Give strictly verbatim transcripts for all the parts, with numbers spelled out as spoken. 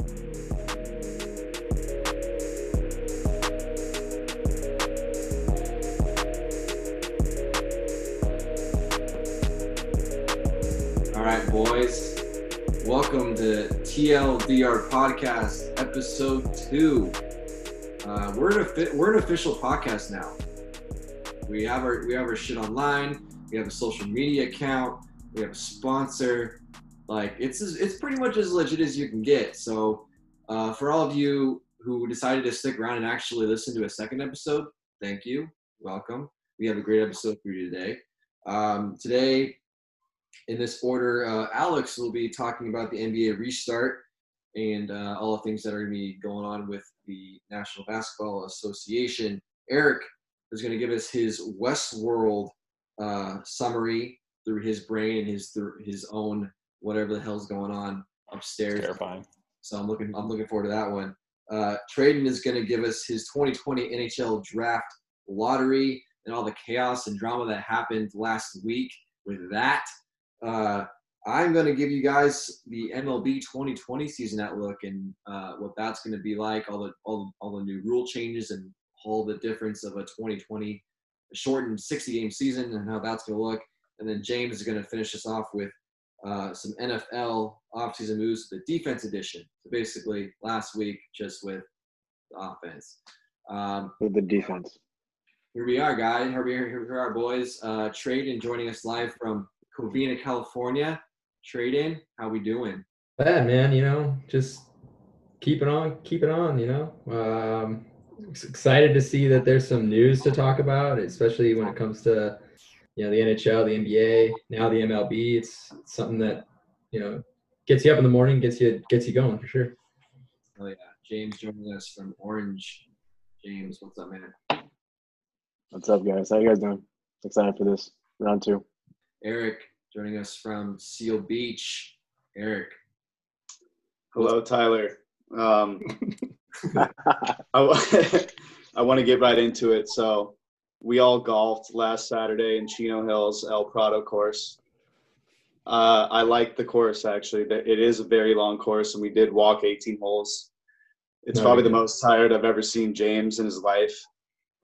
All right, boys, welcome to T L D R Podcast, episode two. Uh, we're an we're an official podcast now. We have our we have our shit online. We have a social media account. We have a sponsor. Like it's it's pretty much as legit as you can get. So uh, for all of you who decided to stick around and actually listen to a second episode, thank you. Welcome. We have a great episode for you today. Um, today, in this order, uh, Alex will be talking about the N B A restart and uh, all the things that are going to be going on with the National Basketball Association. Eric is going to give us his Westworld uh, summary through his brain and his through his own. Whatever the hell's going on upstairs. Terrifying. So I'm looking I'm looking forward to that one. Uh, Traden is going to give us his twenty twenty N H L draft lottery and all the chaos and drama that happened last week with that. Uh, I'm going to give you guys the M L B twenty twenty season outlook and uh, what that's going to be like, all the, all the all the new rule changes and all the difference of a twenty twenty shortened sixty-game season and how that's going to look. And then James is going to finish us off with Uh, some N F L offseason moves, the defense edition. So basically, last week, just with the offense. Um, with the defense. Here we are, guys. Here we are, here we are, boys. Uh, Traden joining us live from Covina, California. Traden, how we doing? Bad, man. You know, just keep it on, keep it on, you know. Um, excited to see that there's some news to talk about, especially when it comes to you know, the N H L, the N B A, now the M L B. It's something that, you know, gets you up in the morning, gets you gets you going for sure. Oh, yeah. James joining us from Orange. James, what's up, man? What's up, guys? How you guys doing? Excited for this. Round two. Eric joining us from Seal Beach. Eric. Hello, Tyler. Um, I, I want to get right into it, so. We all golfed last Saturday in Chino Hills, El Prado course. Uh, I like the course, actually. It is a very long course, and we did walk eighteen holes. It's no, probably the most tired I've ever seen James in his life.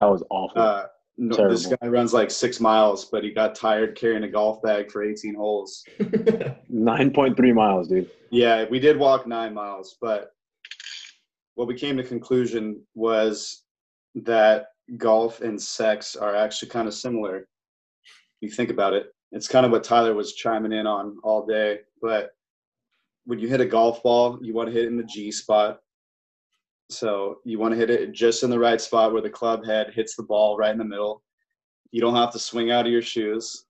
That was awful. Uh, no, this guy runs like six miles, but he got tired carrying a golf bag for eighteen holes. nine point three miles, dude. Yeah, we did walk nine miles, but what we came to conclusion was that golf and sex are actually kind of similar. If you think about it, it's kind of what Tyler was chiming in on all day. But when you hit a golf ball, you want to hit it in the G spot. So you want to hit it just in the right spot where the club head hits the ball right in the middle. You don't have to swing out of your shoes.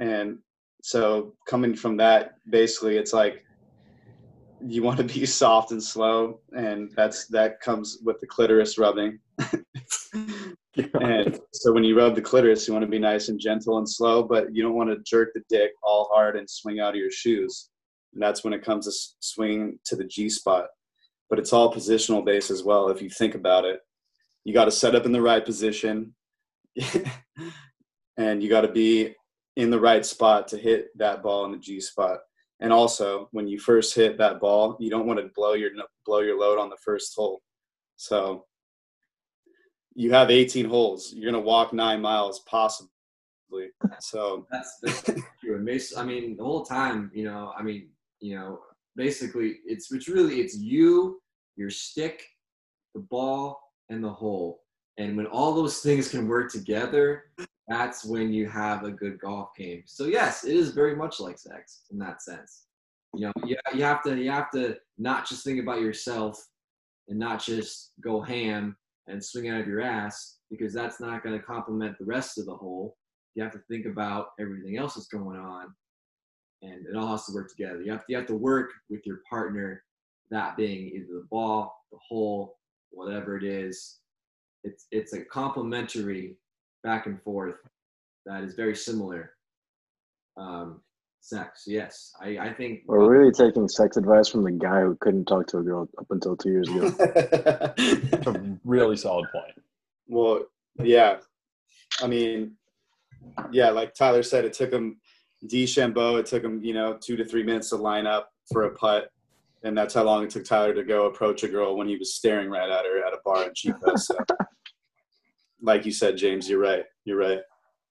And so coming from that, basically, it's like you want to be soft and slow, and that's that comes with the clitoris rubbing. And so when you rub the clitoris, you want to be nice and gentle and slow, but you don't want to jerk the dick all hard and swing out of your shoes. And that's when it comes to swinging to the G spot. But it's all positional based as well. If you think about it, you got to set up in the right position and you got to be in the right spot to hit that ball in the G spot. And also when you first hit that ball, you don't want to blow your, blow your load on the first hole. So you have eighteen holes. You're going to walk nine miles, possibly. So that's, that's true. I mean, the whole time, you know, I mean, you know, basically it's, it's really, it's you, your stick, the ball, and the hole. And when all those things can work together, that's when you have a good golf game. So yes, it is very much like sex in that sense. You know, you, you have to, you have to not just think about yourself and not just go ham and swing out of your ass, because that's not going to complement the rest of the whole. You have to think about everything else that's going on, and it all has to work together. You have to, you have to work with your partner, that being either the ball, the hole, whatever it is. It's it's a complementary back and forth that is very similar. Um, sex, yes. I, I think we're well, really taking sex advice from the guy who couldn't talk to a girl up until two years ago. That's a really solid point. Well, yeah. I mean, yeah, like Tyler said, it took him DeChambeau, it took him, you know, two to three minutes to line up for a putt. And that's how long it took Tyler to go approach a girl when he was staring right at her at a bar in Chico. So, like you said, James, you're right. You're right.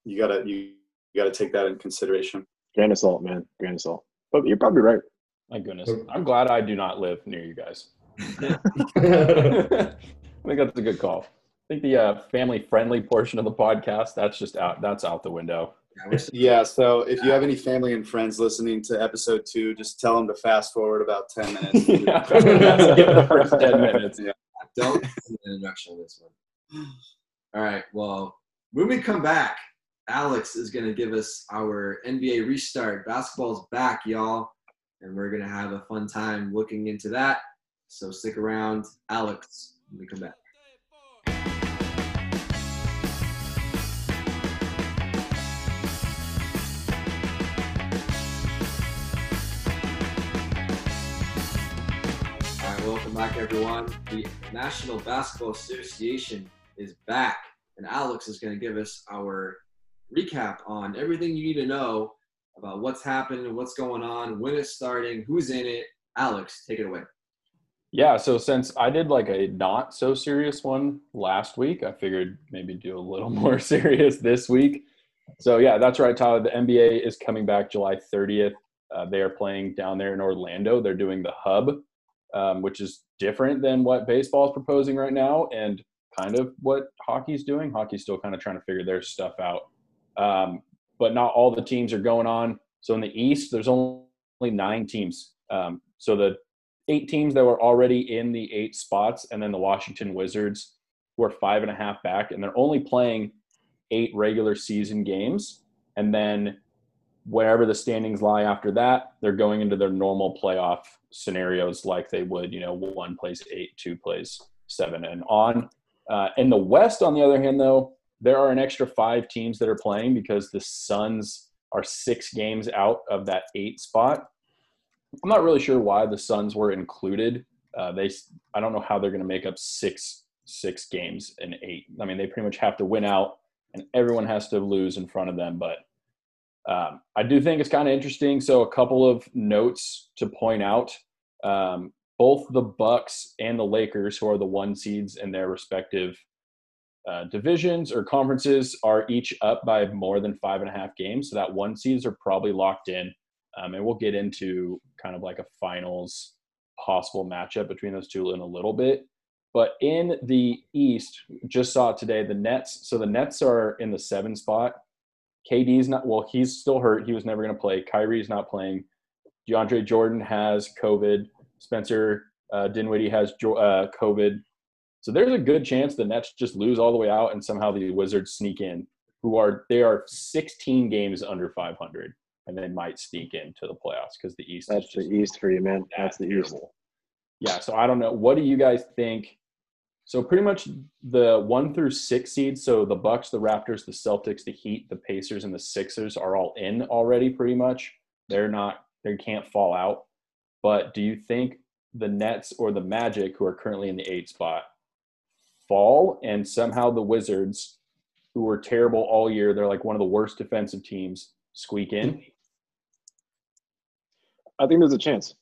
You gotta you gotta take that in consideration. Grain of salt, man. Grain of salt. But you're probably right. My goodness, I'm glad I do not live near you guys. I think that's a good call. I think the uh, family-friendly portion of the podcast—that's just out—that's out the window. Yeah. So if you have any family and friends listening to episode two, just tell them to fast forward about ten minutes. Yeah, give the first ten minutes. Yeah. Don't listen to the introduction on this one. All right. Well, when we come back, Alex is going to give us our N B A restart. Basketball's back, y'all, and we're going to have a fun time looking into that. So stick around, Alex, when we come back. Welcome back, everyone. The National Basketball Association is back, and Alex is going to give us our recap on everything you need to know about what's happening, what's going on, when it's starting, who's in it. Alex, take it away. Yeah, so since I did like a not so serious one last week, I figured maybe do a little more serious this week. So yeah, that's right, Tyler. The N B A is coming back July thirtieth. Uh, they are playing down there in Orlando. They're doing the Hub. Um, which is different than what baseball is proposing right now and kind of what hockey's doing. Hockey's still kind of trying to figure their stuff out. Um, but not all the teams are going on. So in the East, there's only nine teams. Um, so the eight teams that were already in the eight spots, and then the Washington Wizards were five and a half back, and they're only playing eight regular season games. And then wherever the standings lie after that, they're going into their normal playoff scenarios like they would, you know, one plays eight, two plays seven, and on. Uh, in the West, on the other hand, though, there are an extra five teams that are playing because the Suns are six games out of that eight spot. I'm not really sure why the Suns were included. Uh, they, I don't know how they're going to make up six, six games in eight. I mean, they pretty much have to win out, and everyone has to lose in front of them, but Um, I do think it's kind of interesting. So a couple of notes to point out. Um, both the Bucks and the Lakers, who are the one seeds in their respective uh, divisions or conferences, are each up by more than five and a half games. So that one seeds are probably locked in. Um, and we'll get into kind of like a finals possible matchup between those two in a little bit. But in the East, just saw today, the Nets. So the Nets are in the seven spot. K D's not – well, he's still hurt. He was never going to play. Kyrie's not playing. DeAndre Jordan has COVID. Spencer uh, Dinwiddie has uh, COVID. So there's a good chance the Nets just lose all the way out and somehow the Wizards sneak in, who are – they are sixteen games under five hundred, and they might sneak into the playoffs because the East – That's the East for you, man. That's the East. Yeah, so I don't know. What do you guys think? So pretty much the one through six seeds, so the Bucks, the Raptors, the Celtics, the Heat, the Pacers, and the Sixers are all in already pretty much. They're not – they can't fall out. But do you think the Nets or the Magic, who are currently in the eight spot, fall and somehow the Wizards, who were terrible all year, they're like one of the worst defensive teams, squeak in? I think there's a chance.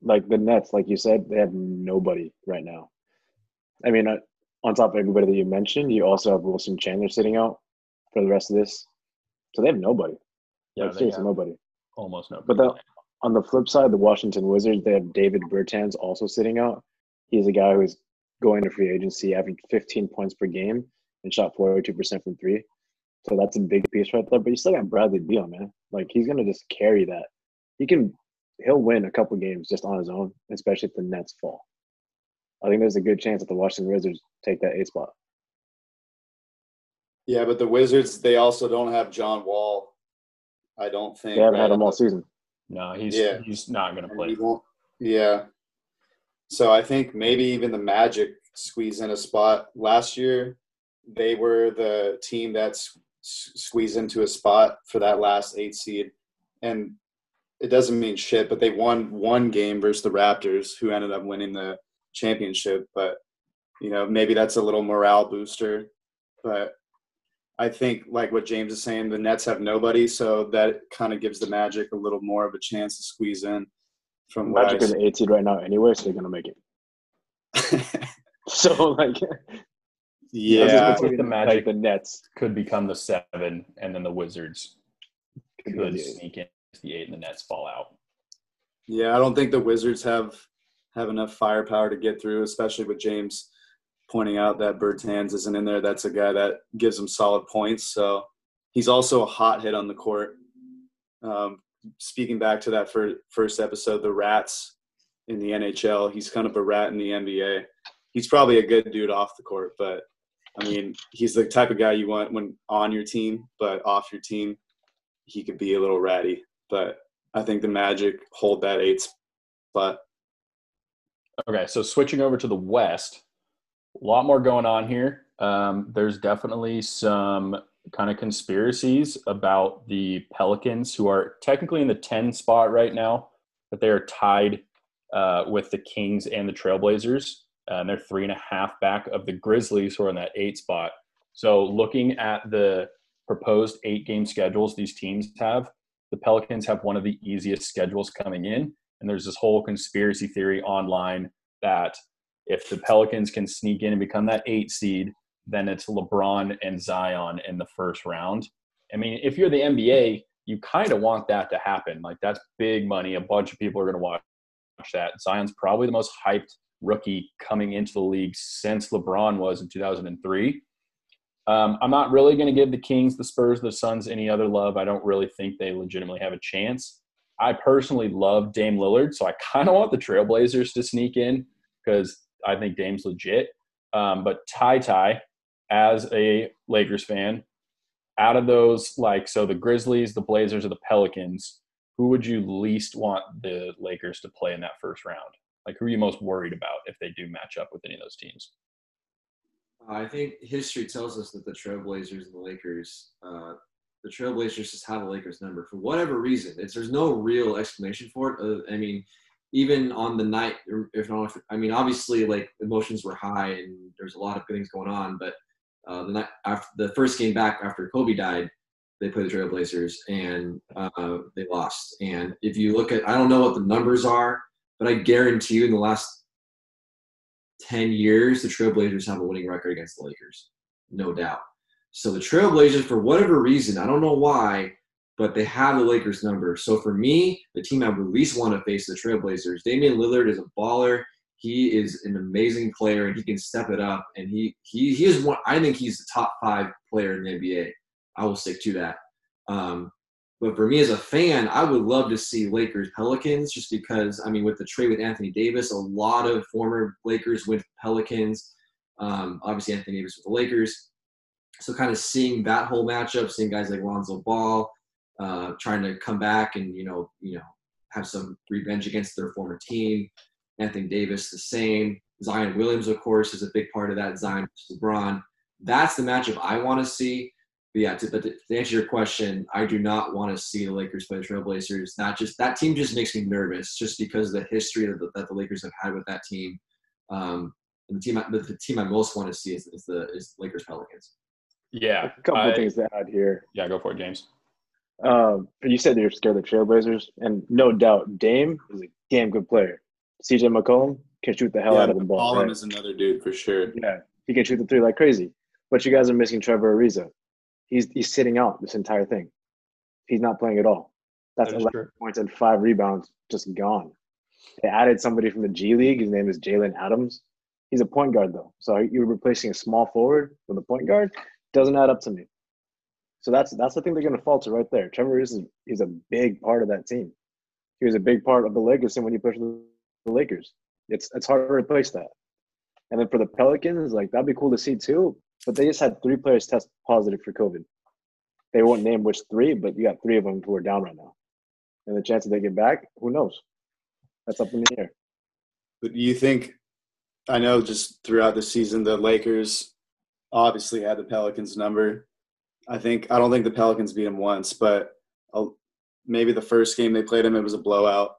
Like the Nets, like you said, they have nobody right now. I mean, on top of everybody that you mentioned, you also have Wilson Chandler sitting out for the rest of this. So they have nobody. Yeah, like, seriously, nobody. Almost nobody. But the, on the flip side, the Washington Wizards, they have David Bertans also sitting out. He's a guy who's going to free agency, averaged fifteen points per game and shot forty-two percent from three. So that's a big piece right there. But you still got Bradley Beal, man. Like, he's going to just carry that. He can – he'll win a couple games just on his own, especially if the Nets fall. I think there's a good chance that the Washington Wizards take that eight spot. Yeah, but the Wizards, they also don't have John Wall, I don't think. They haven't right? had him all season. No, he's yeah. he's not going to play. Yeah. So I think maybe even the Magic squeeze in a spot. Last year, they were the team that s- squeezed into a spot for that last eight seed. And it doesn't mean shit, but they won one game versus the Raptors, who ended up winning the – championship, but you know, maybe that's a little morale booster. But I think, like what James is saying, the Nets have nobody, so that kind of gives the Magic a little more of a chance to squeeze in. From Magic is an eight seed right now anyway, so they're gonna make it. So like, yeah, the Magic, like, the Nets could become the seven, and then the Wizards could, could sneak in the eight, and the Nets fall out. Yeah, I don't think the Wizards have have enough firepower to get through, especially with James pointing out that Bertans isn't in there. That's a guy that gives them solid points. So he's also a hot hit on the court. Um, speaking back to that first episode, the rats in the N H L, he's kind of a rat in the N B A. He's probably a good dude off the court, but, I mean, he's the type of guy you want when on your team, but off your team, he could be a little ratty. But I think the Magic hold that eight spot. Okay, so switching over to the West, a lot more going on here. Um, there's definitely some kind of conspiracies about the Pelicans, who are technically in the ten spot right now, but they are tied uh, with the Kings and the Trailblazers. Uh, and they're three and a half back of the Grizzlies, who are in that eight spot. So looking at the proposed eight-game schedules these teams have, the Pelicans have one of the easiest schedules coming in. And there's this whole conspiracy theory online that if the Pelicans can sneak in and become that eight seed, then it's LeBron and Zion in the first round. I mean, if you're the N B A, you kind of want that to happen. Like, that's big money. A bunch of people are going to watch that. Zion's probably the most hyped rookie coming into the league since LeBron was in two thousand three. Um, I'm not really going to give the Kings, the Spurs, the Suns any other love. I don't really think they legitimately have a chance. I personally love Dame Lillard, so I kind of want the Trailblazers to sneak in because I think Dame's legit. Um, but Ty Ty, as a Lakers fan, out of those, like, so the Grizzlies, the Blazers, or the Pelicans, who would you least want the Lakers to play in that first round? Like, who are you most worried about if they do match up with any of those teams? I think history tells us that the Trailblazers and the Lakers, uh, the Trailblazers just have the Lakers number for whatever reason. It's, there's no real explanation for it. Uh, I mean, even on the night, if not, I mean, obviously, like, emotions were high and there's a lot of good things going on. But uh, the night after the first game back after Kobe died, they played the Trailblazers and uh, they lost. And if you look at, I don't know what the numbers are, but I guarantee you in the last ten years, the Trailblazers have a winning record against the Lakers, no doubt. So the Trailblazers, for whatever reason, I don't know why, but they have the Lakers number. So for me, the team I would least want to face the Trailblazers. Damian Lillard is a baller. He is an amazing player, and he can step it up. And he he he is one. I think he's the top five player in the N B A. I will stick to that. Um, But for me as a fan, I would love to see Lakers-Pelicans just because, I mean, with the trade with Anthony Davis, a lot of former Lakers went Pelicans. Um, obviously, Anthony Davis with the Lakers. So kind of seeing that whole matchup, seeing guys like Lonzo Ball uh, trying to come back and, you know, you know, have some revenge against their former team. Anthony Davis, the same. Zion Williams, of course, is a big part of that. Zion versus LeBron. That's the matchup I want to see. But yeah, to, but to answer your question, I do not want to see the Lakers play the Trailblazers. Not just that team just makes me nervous, just because of the history that the, that the Lakers have had with that team. Um, and the team, I, the team I most want to see is, is the is Lakers Pelicans. Yeah, a couple I, of things to add here. Yeah, go for it, James. Um, you said you're scared of the Trailblazers, and no doubt, Dame is a damn good player. C J McCollum can shoot the hell yeah, out of the ball. McCollum right? is another dude for sure. Yeah, he can shoot the three like crazy. But you guys are missing Trevor Ariza. He's he's sitting out this entire thing. He's not playing at all. That's eleven true. Points and five rebounds just gone. They added somebody from the G League. His name is Jalen Adams. He's a point guard, though. So you're replacing a small forward with a point guard? Doesn't add up to me. So that's that's the thing they're going to falter right there. Trevor Ariza is he's a big part of that team. He was a big part of the Lakers team when he pushed the Lakers. It's, it's hard to replace that. And then for the Pelicans, like, that'd be cool to see, too. But they just had three players test positive for COVID. They won't name which three, but you got three of them who are down right now. And the chance that they get back, who knows? That's up in the air. But do you think – I know just throughout the season the Lakers obviously had the Pelicans number. I think – I don't think the Pelicans beat them once, but maybe the first game they played them, it was a blowout.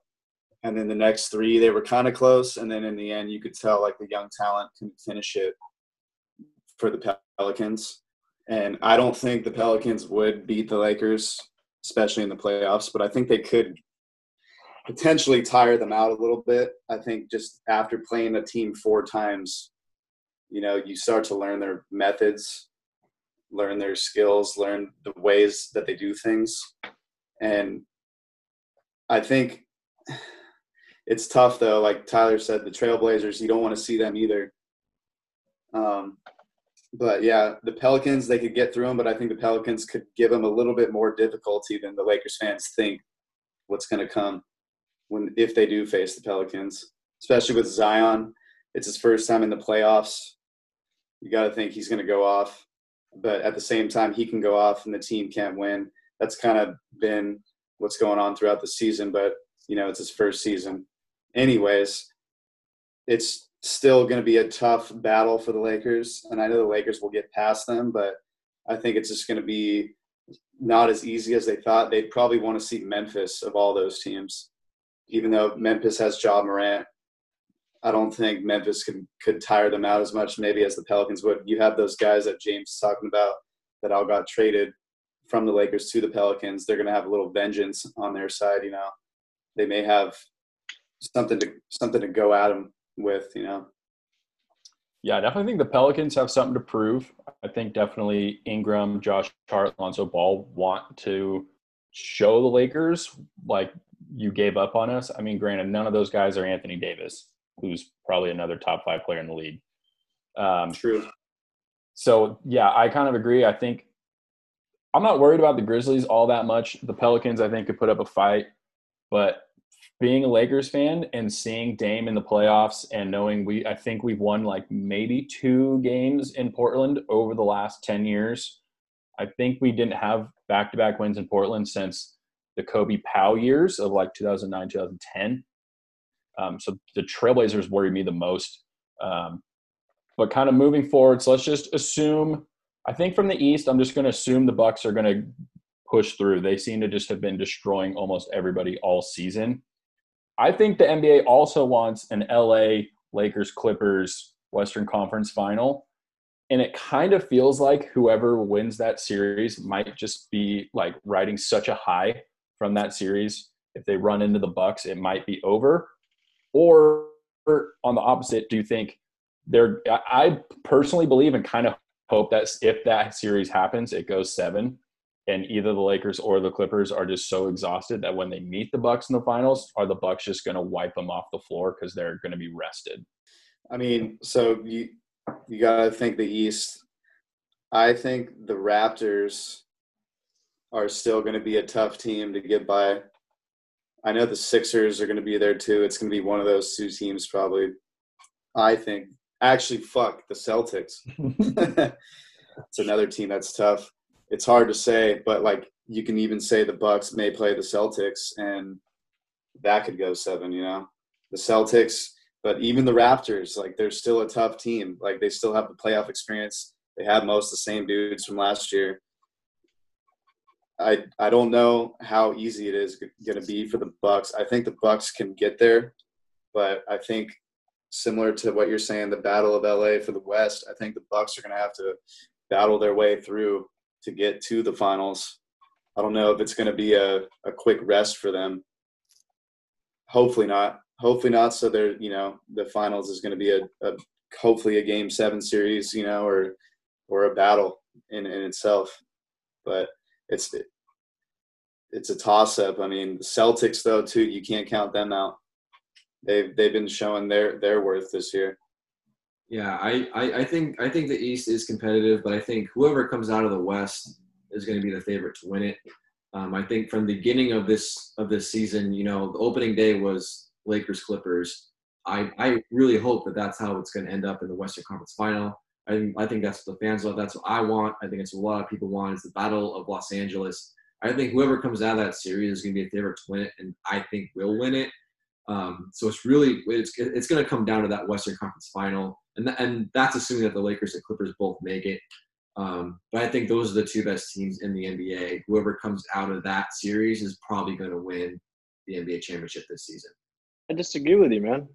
And then the next three, they were kind of close. And then in the end, you could tell, like, the young talent couldn't finish it for the Pelicans. And I don't think the Pelicans would beat the Lakers, especially in the playoffs, but I think they could potentially tire them out a little bit. I think just after playing a team four times, you know, you start to learn their methods, learn their skills, learn the ways that they do things. And I think it's tough, though. Like Tyler said, the Trailblazers, you don't want to see them either. Um, but, yeah, the Pelicans, they could get through them, but I think the Pelicans could give them a little bit more difficulty than the Lakers fans think what's going to come when if they do face the Pelicans, especially with Zion. It's his first time in the playoffs. You got to think he's going to go off. But at the same time, he can go off and the team can't win. That's kind of been what's going on throughout the season, but, you know, it's his first season. Anyways, it's still going to be a tough battle for the Lakers, and I know the Lakers will get past them, but I think it's just going to be not as easy as they thought. They probably want to see Memphis of all those teams, even though Memphis has Ja Morant. I don't think Memphis could, could tire them out as much maybe as the Pelicans would. You have those guys that James is talking about that all got traded from the Lakers to the Pelicans. They're going to have a little vengeance on their side, you know. They may have something to something to go at them with, you know. Yeah, I definitely think the Pelicans have something to prove. I think definitely Ingram, Josh Hart, Lonzo Ball want to show the Lakers, like, you gave up on us. I mean, granted, none of those guys are Anthony Davis, who's probably another top five player in the league. Um, True. So, yeah, I kind of agree. I think I'm not worried about the Grizzlies all that much. The Pelicans, I think, could put up a fight. But being a Lakers fan and seeing Dame in the playoffs and knowing we – I think we've won like maybe two games in Portland over the last ten years. I think we didn't have back-to-back wins in Portland since the Kobe Powell years of like two thousand nine, two thousand ten. Um, so the Trailblazers worry me the most. Um, but kind of moving forward, so let's just assume – I think from the East, I'm just going to assume the Bucks are going to push through. They seem to just have been destroying almost everybody all season. I think the N B A also wants an L A, Lakers, Clippers, Western Conference final. And it kind of feels like whoever wins that series might just be like riding such a high from that series. If they run into the Bucks, it might be over. Or on the opposite, do you think they're – I personally believe and kind of hope that if that series happens, it goes seven, and either the Lakers or the Clippers are just so exhausted that when they meet the Bucks in the finals, are the Bucks just going to wipe them off the floor because they're going to be rested? I mean, so you you got to think the East. I think the Raptors are still going to be a tough team to get by. I know the Sixers are going to be there too. It's going to be one of those two teams probably, I think. Actually, fuck, the Celtics. It's another team that's tough. It's hard to say, but, like, you can even say the Bucks may play the Celtics, and that could go seven, you know. The Celtics, but even the Raptors, like, they're still a tough team. Like, they still have the playoff experience. They have most of the same dudes from last year. I I don't know how easy it is going to be for the Bucks. I think the Bucks can get there, but I think similar to what you're saying, the Battle of L A for the West, I think the Bucks are going to have to battle their way through to get to the finals. I don't know if it's going to be a, a quick rest for them. Hopefully not. Hopefully not. So they're, you know, the finals is going to be a, a hopefully a game seven series, you know, or or a battle in, in itself. But It's it's a toss-up. I mean, the Celtics, though, too, you can't count them out. They've they've been showing their, their worth this year. Yeah, I, I, I think I think the East is competitive, but I think whoever comes out of the West is going to be the favorite to win it. Um, I think from the beginning of this of this season, you know, the opening day was Lakers Clippers. I, I really hope that that's how it's going to end up in the Western Conference Final. I, I think that's what the fans love. That's what I want. I think it's what a lot of people want. It's the Battle of Los Angeles. I think whoever comes out of that series is going to be a favorite to win it, and I think will win it. Um, so it's really it's, – it's going to come down to that Western Conference Final, and th- and that's assuming that the Lakers and Clippers both make it. Um, but I think those are the two best teams in the N B A. Whoever comes out of that series is probably going to win the N B A championship this season. I disagree with you, man.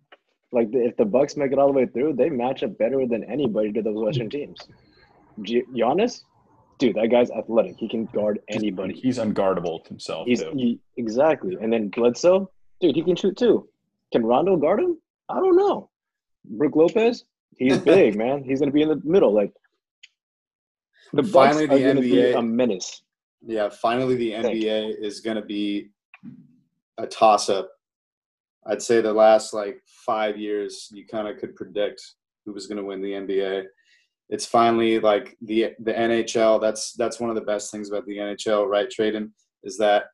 Like, if the Bucks make it all the way through, they match up better than anybody to those Western teams. G- Giannis? Dude, that guy's athletic. He can guard anybody. He's unguardable himself, he's, too. He, exactly. And then Bledsoe, Dude, he can shoot too. Can Rondo guard him? I don't know. Brooke Lopez, he's big, man. He's going to be in the middle. Like, the finally, Bucks are the N B A be a menace. Yeah, finally the N B A is going to be a toss-up. I'd say the last, like, five years, you kind of could predict who was going to win the N B A. It's finally, like, the the N H L. That's that's one of the best things about the N H L, right, Traden, is that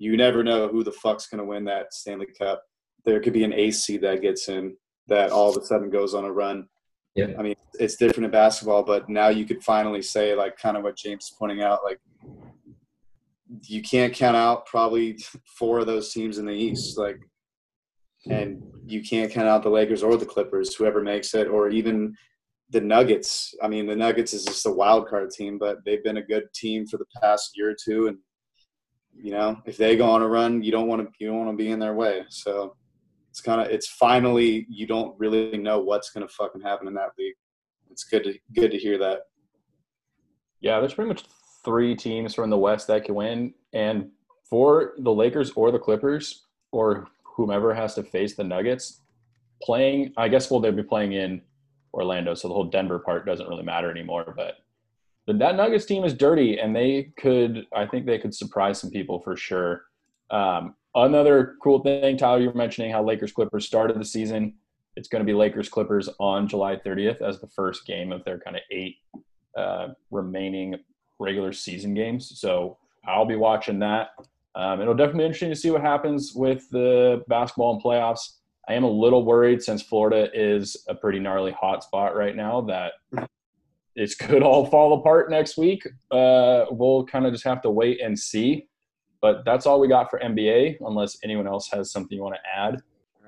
you never know who the fuck's going to win that Stanley Cup. There could be an ace seed that gets in that all of a sudden goes on a run. Yeah, I mean, it's different in basketball, but now you could finally say, like, kind of what James is pointing out, like, you can't count out probably four of those teams in the East, like, and you can't count out the Lakers or the Clippers, whoever makes it, or even the Nuggets. I mean, the Nuggets is just a wild card team, but they've been a good team for the past year or two, and you know, if they go on a run, you don't want to you don't want to be in their way. So it's kind of it's finally you don't really know what's going to fucking happen in that league. It's good to good to hear that. Yeah, there's pretty much three teams from the West that can win, and for the Lakers or the Clippers or whomever has to face the Nuggets playing, I guess, well, they'll be playing in Orlando, so the whole Denver part doesn't really matter anymore. But that Nuggets team is dirty, and they could – I think they could surprise some people for sure. Um, another cool thing, Tyler, you were mentioning how Lakers-Clippers started the season. It's going to be Lakers-Clippers on July thirtieth as the first game of their kind of eight uh, remaining regular season games. So I'll be watching that. Um, it'll definitely be interesting to see what happens with the basketball and playoffs. I am a little worried since Florida is a pretty gnarly hot spot right now that it could all fall apart next week. Uh, we'll kind of just have to wait and see. But that's all we got for N B A, unless anyone else has something you want to add.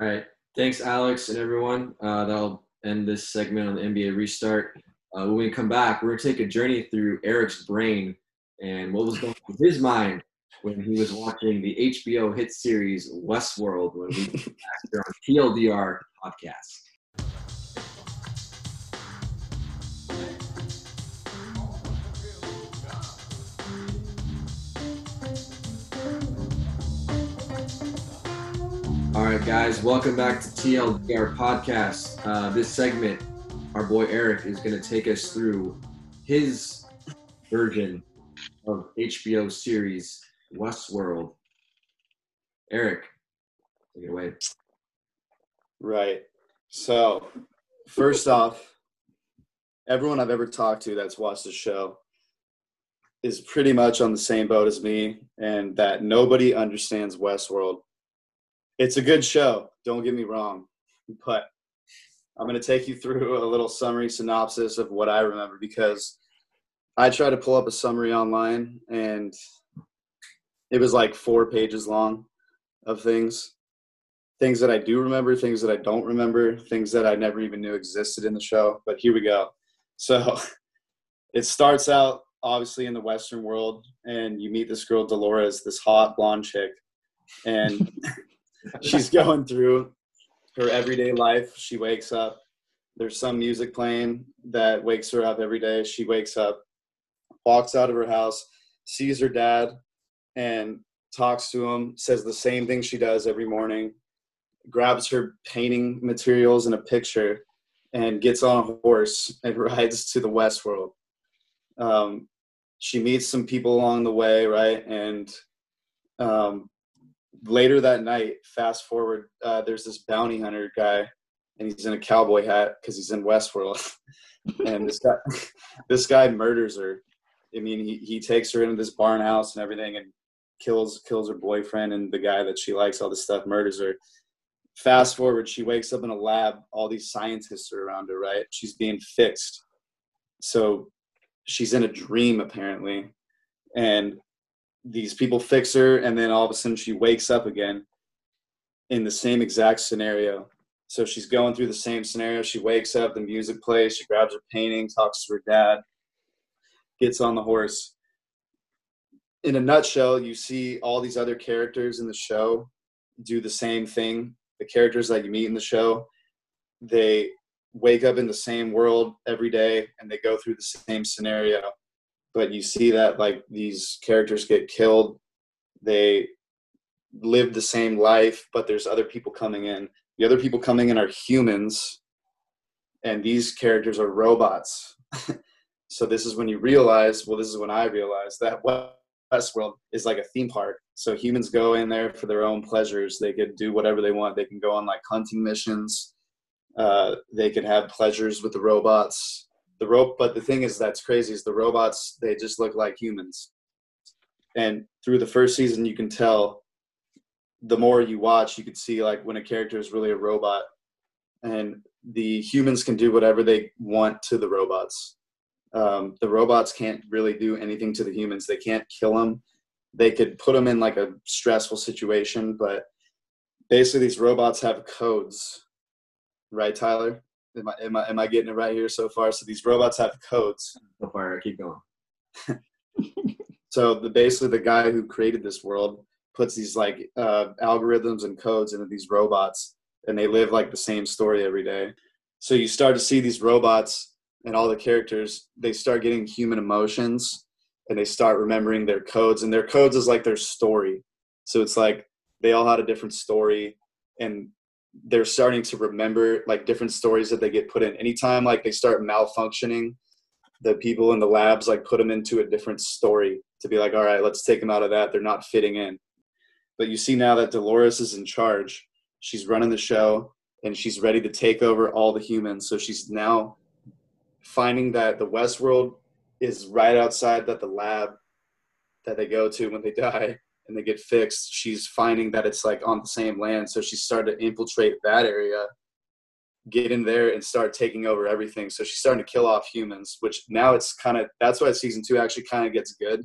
All right. Thanks, Alex and everyone. Uh, that'll end this segment on the N B A Restart. Uh, when we come back, we're going to take a journey through Eric's brain and what was going on in his mind when he was watching the H B O hit series Westworld when we came back here on T L D R Podcast. All right, guys, welcome back to T L D R Podcast. Uh, this segment, our boy Eric is going to take us through his version of H B O series Westworld. Eric, take it away. Right. So, first off, everyone I've ever talked to that's watched the show is pretty much on the same boat as me, and that nobody understands Westworld. It's a good show, don't get me wrong, but I'm going to take you through a little summary synopsis of what I remember, because I tried to pull up a summary online and it was like four pages long of things, things that I do remember, things that I don't remember, things that I never even knew existed in the show. But here we go. So it starts out obviously in the Western world, and you meet this girl, Dolores, this hot blonde chick, and she's going through her everyday life. She wakes up. There's some music playing that wakes her up every day. She wakes up, walks out of her house, sees her dad, and talks to him, says the same thing she does every morning, grabs her painting materials and a picture, and gets on a horse and rides to the Westworld. Um, she meets some people along the way, right? And um, later that night, fast forward, uh, there's this bounty hunter guy, and he's in a cowboy hat because he's in Westworld. And this guy, this guy murders her. I mean, he, he takes her into this barn house and everything, and kills kills her boyfriend and the guy that she likes. All this stuff, murders her. Fast forward, she wakes up in a lab. All these scientists are around her, right? She's being fixed. So she's in a dream apparently, and these people fix her, and then all of a sudden she wakes up again in the same exact scenario. So she's going through the same scenario. She wakes up, the music plays, she grabs her painting, talks to her dad, gets on the horse. In a nutshell, you see all these other characters in the show do the same thing. The characters that you meet in the show, they wake up in the same world every day, and they go through the same scenario. But you see that, like, these characters get killed, they live the same life, but there's other people coming in. The other people coming in are humans, and these characters are robots. So this is when you realize, well, this is when I realized that Westworld is like a theme park. So humans go in there for their own pleasures. They could do whatever they want. They can go on like hunting missions. Uh, they could have pleasures with the robots. The rope, but the thing is that's crazy is the robots, they just look like humans. And through the first season, you can tell, the more you watch, you could see like when a character is really a robot, and the humans can do whatever they want to the robots. Um, the robots can't really do anything to the humans. They can't kill them. They could put them in like a stressful situation, but basically these robots have codes, right, Tyler? Am I, am I, am I getting it right here so far? So these robots have codes. So far, keep going. So the, basically the guy who created this world puts these like uh, algorithms and codes into these robots, and they live like the same story every day. So you start to see these robots and all the characters, they start getting human emotions, and they start remembering their codes, and their codes is like their story. So it's like they all had a different story, and they're starting to remember like different stories that they get put in. Anytime like they start malfunctioning, the people in the labs like put them into a different story to be like, all right, let's take them out of that. They're not fitting in. But you see now that Dolores is in charge. She's running the show, and she's ready to take over all the humans. So she's now finding that the Westworld is right outside that the lab that they go to when they die and they get fixed. She's finding that it's like on the same land. So she started to infiltrate that area, get in there, and start taking over everything. So she's starting to kill off humans, which now it's kind of, that's why season two actually kind of gets good.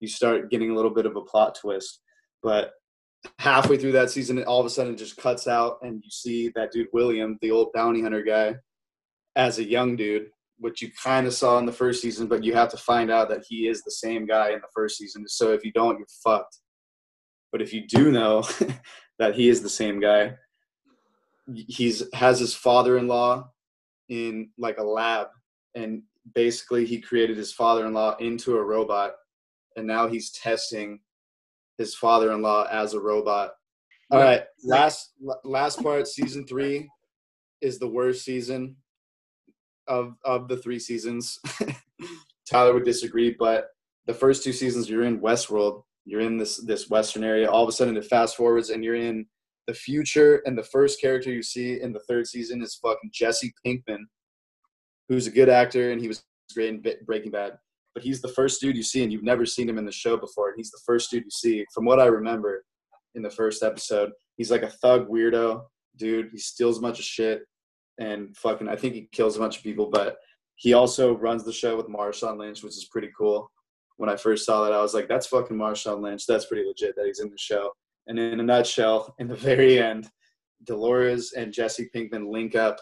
You start getting a little bit of a plot twist, but halfway through that season, all of a sudden it just cuts out, and you see that dude William, the old bounty hunter guy, as a young dude, which you kind of saw in the first season, but you have to find out that he is the same guy in the first season. So if you don't, you're fucked. But if you do know that he is the same guy, he's has his father-in-law in like a lab, and basically he created his father-in-law into a robot, and now he's testing his father-in-law as a robot. All right, last last part, season three is the worst season of of the three seasons. Tyler would disagree, but the first two seasons you're in Westworld, you're in this this Western area. All of a sudden it fast forwards and you're in the future, and the first character you see in the third season is fucking Jesse Pinkman, who's a good actor, and he was great in Breaking Bad. But he's the first dude you see, and you've never seen him in the show before. And he's the first dude you see. From what I remember in the first episode, he's like a thug weirdo dude. He steals a bunch of shit, and fucking, I think he kills a bunch of people. But he also runs the show with Marshawn Lynch, which is pretty cool. When I first saw that, I was like, that's fucking Marshawn Lynch. That's pretty legit that he's in the show. And in a nutshell, in the very end, Dolores and Jesse Pinkman link up.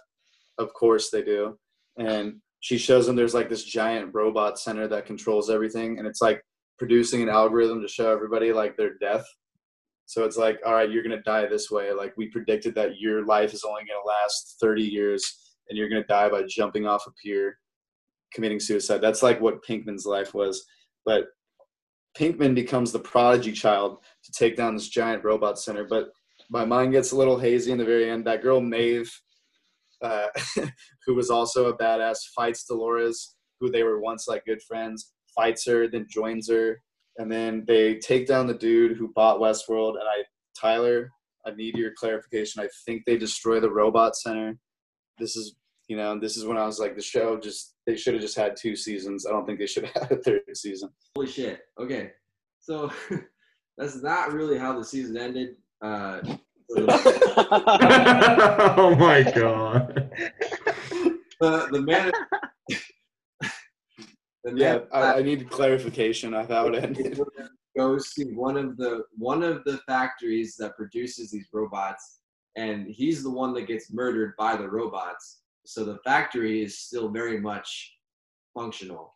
Of course they do. And she shows them there's like this giant robot center that controls everything, and it's like producing an algorithm to show everybody like their death. So it's like, all right, you're going to die this way. Like, we predicted that your life is only going to last thirty years, and you're going to die by jumping off a pier, committing suicide. That's like what Pinkman's life was. But Pinkman becomes the prodigy child to take down this giant robot center. But my mind gets a little hazy in the very end. That girl, Maeve, Uh, who was also a badass, fights Dolores, who they were once like good friends, fights her, then joins her, and then they take down the dude who bought Westworld. And I, Tyler, I need your clarification. I think they destroy the robot center. This is, you know, this is when I was like, the show just, they should have just had two seasons. I don't think they should have had a third season. Holy shit. Okay. So that's not really how the season ended. Uh, Oh my god! The the man. The man yeah, I, I need clarification. I thought it ended. Goes to one of the one of the factories that produces these robots, and he's the one that gets murdered by the robots. So the factory is still very much functional.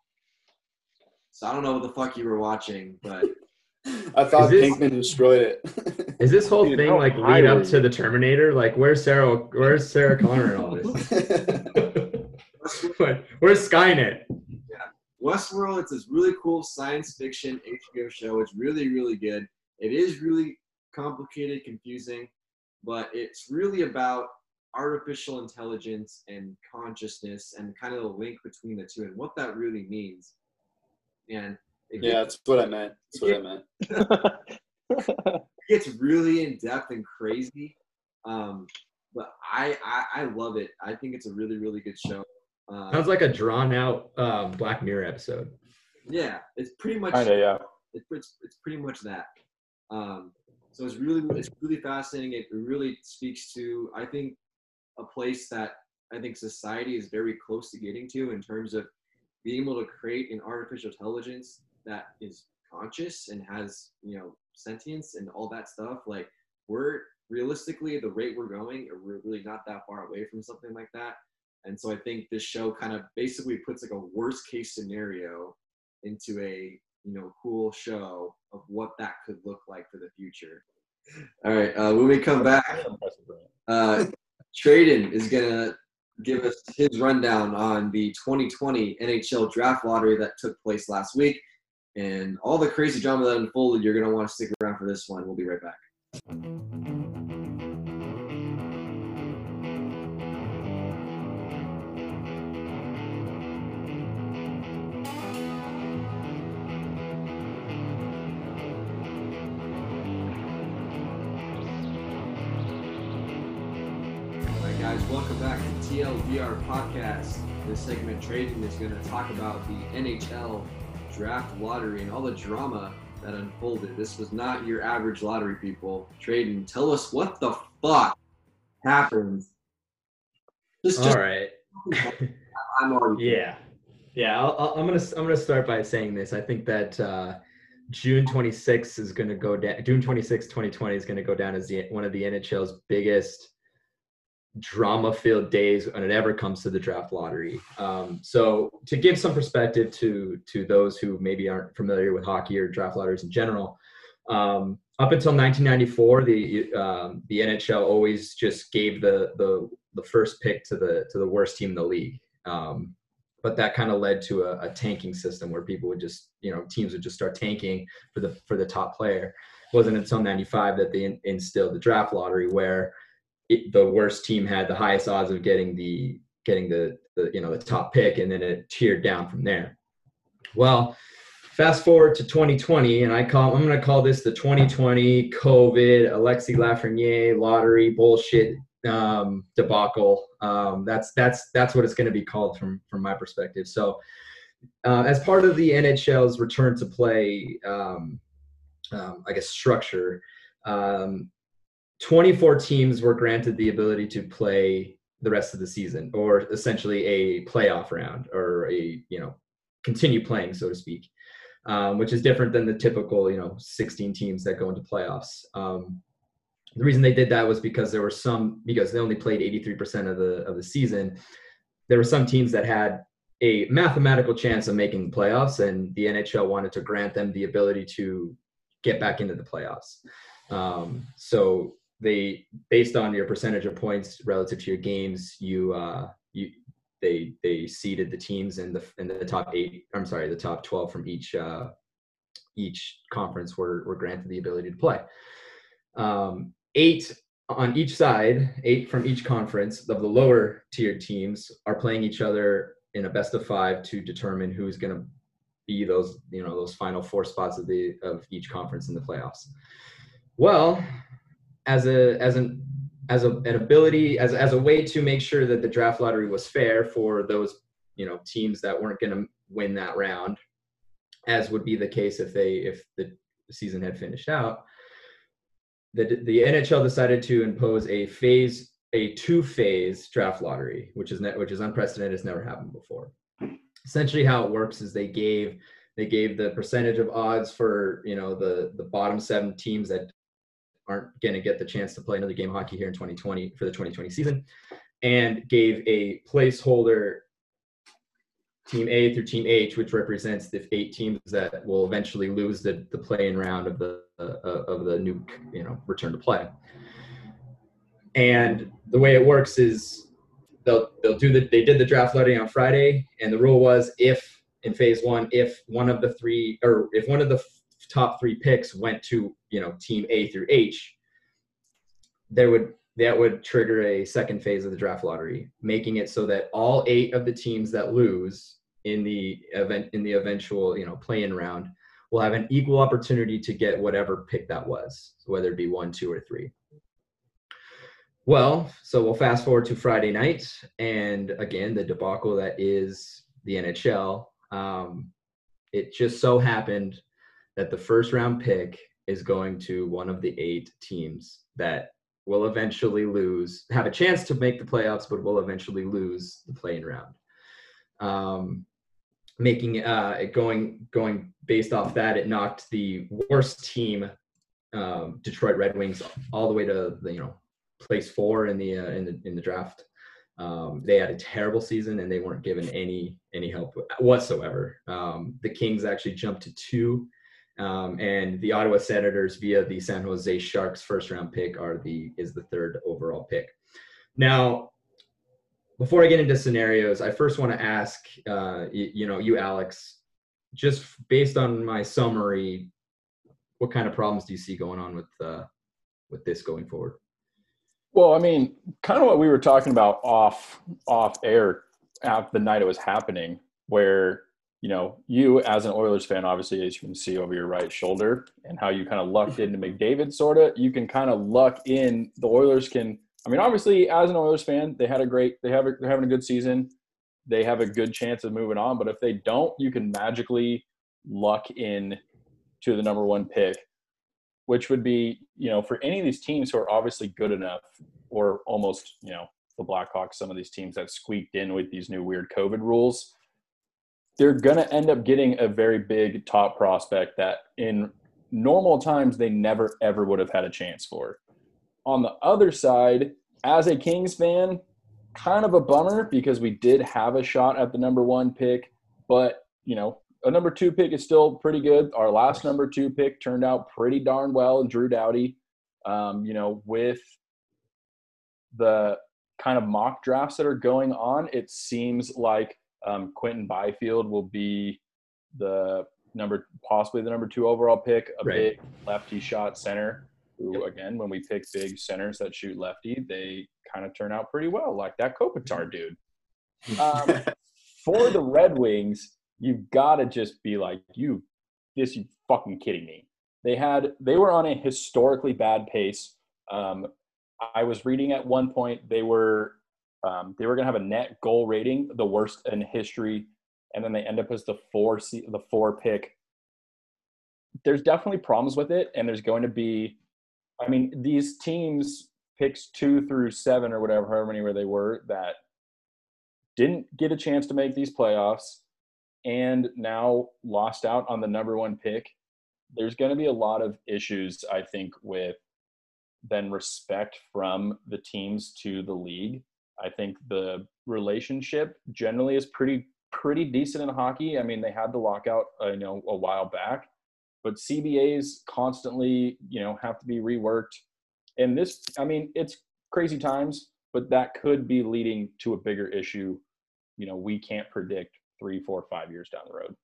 So I don't know what the fuck you were watching, but. I thought this, Pinkman destroyed it. Is this whole Dude, thing like lead up to the Terminator? Like, where's Sarah? Where's Sarah Connor in all this? Where's Skynet? Yeah, Westworld. It's this really cool science fiction H B O show. It's really, really good. It is really complicated, confusing, but it's really about artificial intelligence and consciousness and kind of the link between the two and what that really means. And it yeah, gets, that's what I meant. That's what gets, I meant. It gets really in depth and crazy. Um, but I, I, I love it. I think it's a really, really good show. Um, Sounds like a drawn out uh, Black Mirror episode. Yeah, it's pretty much. Kinda, yeah. It's, it's it's pretty much that. Um, so it's really it's really fascinating. It really speaks to, I think, a place that I think society is very close to getting to in terms of being able to create an artificial intelligence that is conscious and has, you know, sentience and all that stuff. Like, we're realistically, the rate we're going, we're really not that far away from something like that. And so I think this show kind of basically puts like a worst case scenario into a, you know, cool show of what that could look like for the future. All right. Uh, when we come back, uh, Traden is going to give us his rundown on the twenty twenty N H L draft lottery that took place last week and all the crazy drama that unfolded. You're going to want to stick around for this one. We'll be right back. Welcome back to T L D R Podcast. This segment, Traden is going to talk about the N H L draft lottery and all the drama that unfolded. This was not your average lottery, people. Traden, tell us what the fuck happened. Just, all just, right. I'm already. Yeah, yeah. I'll, I'll, I'm gonna I'm gonna start by saying this. I think that uh, June twenty-sixth is going to go down. June twenty-sixth, twenty twenty is going to go down as the, one of the N H L's biggest drama-filled days when it ever comes to the draft lottery. Um, so to give some perspective to to those who maybe aren't familiar with hockey or draft lotteries in general, um, up until nineteen ninety-four, the um, the N H L always just gave the the the first pick to the to the worst team in the league. Um, but that kind of led to a, a tanking system where people would just, you know, teams would just start tanking for the for the top player. It wasn't until ninety-five that they in, instilled the draft lottery, where It, the worst team had the highest odds of getting the getting the, the you know the top pick, and then it tiered down from there. Well, fast forward to twenty twenty, and I call I'm going to call this the twenty twenty COVID Alexi Lafreniere lottery bullshit um, debacle. Um, that's that's that's what it's going to be called from from my perspective. So, uh, as part of the N H L's return to play, um, um, I guess structure. Um, twenty-four teams were granted the ability to play the rest of the season, or essentially a playoff round, or a, you know, continue playing, so to speak, um, which is different than the typical, you know, sixteen teams that go into playoffs. Um, the reason they did that was because there were some, because they only played eighty-three percent of the, of the season. There were some teams that had a mathematical chance of making the playoffs, and the N H L wanted to grant them the ability to get back into the playoffs. Um, so, They, based on your percentage of points relative to your games, you, uh, you, they, they seeded the teams in the in the top eight. I'm sorry, the top twelve from each, uh, each conference were were granted the ability to play. Um, eight on each side, eight from each conference of the lower tiered teams are playing each other in a best of five to determine who's going to be those, you know, those final four spots of the of each conference in the playoffs. Well, as a as an as a, an ability as as a way to make sure that the draft lottery was fair for those, you know, teams that weren't going to win that round, as would be the case if they if the season had finished out, the the N H L decided to impose a phase a two phase draft lottery, which is ne- which is unprecedented. It's never happened before. Essentially, how it works is they gave they gave the percentage of odds for, you know, the the bottom seven teams that aren't going to get the chance to play another game of hockey here in twenty twenty for the twenty twenty season, and gave a placeholder team A through team H, which represents the eight teams that will eventually lose the, the play-in round of the, uh, of the new, you know, return to play. And the way it works is they'll, they'll do the, they did the draft lottery on Friday. And the rule was, if in phase one, if one of the three, or if one of the top three picks went to, you know, team A through H, there would that would trigger a second phase of the draft lottery, making it so that all eight of the teams that lose in the event in the eventual, you know, play-in round will have an equal opportunity to get whatever pick that was, whether it be one, two, or three. Well, so we'll fast forward to Friday night, and again, the debacle that is the N H L. Um, it just so happened that the first round pick is going to one of the eight teams that will eventually lose, have a chance to make the playoffs, but will eventually lose the play-in round. Um, making uh, it going going based off that, it knocked the worst team, um, Detroit Red Wings, all the way to the, you know, place four in the uh, in the in the draft. Um, they had a terrible season and they weren't given any any help whatsoever. Um, the Kings actually jumped to two, um, and the Ottawa Senators via the San Jose Sharks first round pick are the is the third overall pick. Now, before I get into scenarios, I first want to ask, uh, you, you know, you, Alex, just based on my summary, what kind of problems do you see going on with uh, with this going forward? Well, I mean, kind of what we were talking about off off air at the night it was happening, where, you know, you as an Oilers fan, obviously, as you can see over your right shoulder, and how you kind of lucked into McDavid, sort of, you can kind of luck in. The Oilers can, I mean, obviously, as an Oilers fan, they had a great, they have a, they're having a good season. They have a good chance of moving on. But if they don't, you can magically luck in to the number one pick, which would be, you know, for any of these teams who are obviously good enough, or almost, you know, the Blackhawks, some of these teams that squeaked in with these new weird COVID rules, they're going to end up getting a very big top prospect that in normal times they never, ever would have had a chance for. On the other side, as a Kings fan, kind of a bummer, because we did have a shot at the number one pick, but, you know, a number two pick is still pretty good. Our last number two pick turned out pretty darn well, Drew Doughty. Um, you know, with the kind of mock drafts that are going on, it seems like um, Quentin Byfield will be the number, possibly the number two overall pick, a right. big lefty shot center. Who, yep. Again, when we pick big centers that shoot lefty, they kind of turn out pretty well, like that Kopitar dude. Um, for the Red Wings, you've got to just be like, you, this, you fucking kidding me. They had, they were on a historically bad pace. Um, I was reading at one point, they were, um, they were going to have a net goal rating, the worst in history. And then they end up as the four, the four pick. There's definitely problems with it. And there's going to be, I mean, these teams picks two through seven or whatever, however many where they were, that didn't get a chance to make these playoffs, and now lost out on the number one pick. There's going to be a lot of issues, I think, with then respect from the teams to the league. I think the relationship generally is pretty pretty decent in hockey. I mean, they had the lockout, uh, you know, a while back, but C B As constantly, you know, have to be reworked. And this, I mean, it's crazy times, but that could be leading to a bigger issue. You know, we can't predict three, four, five years down the road.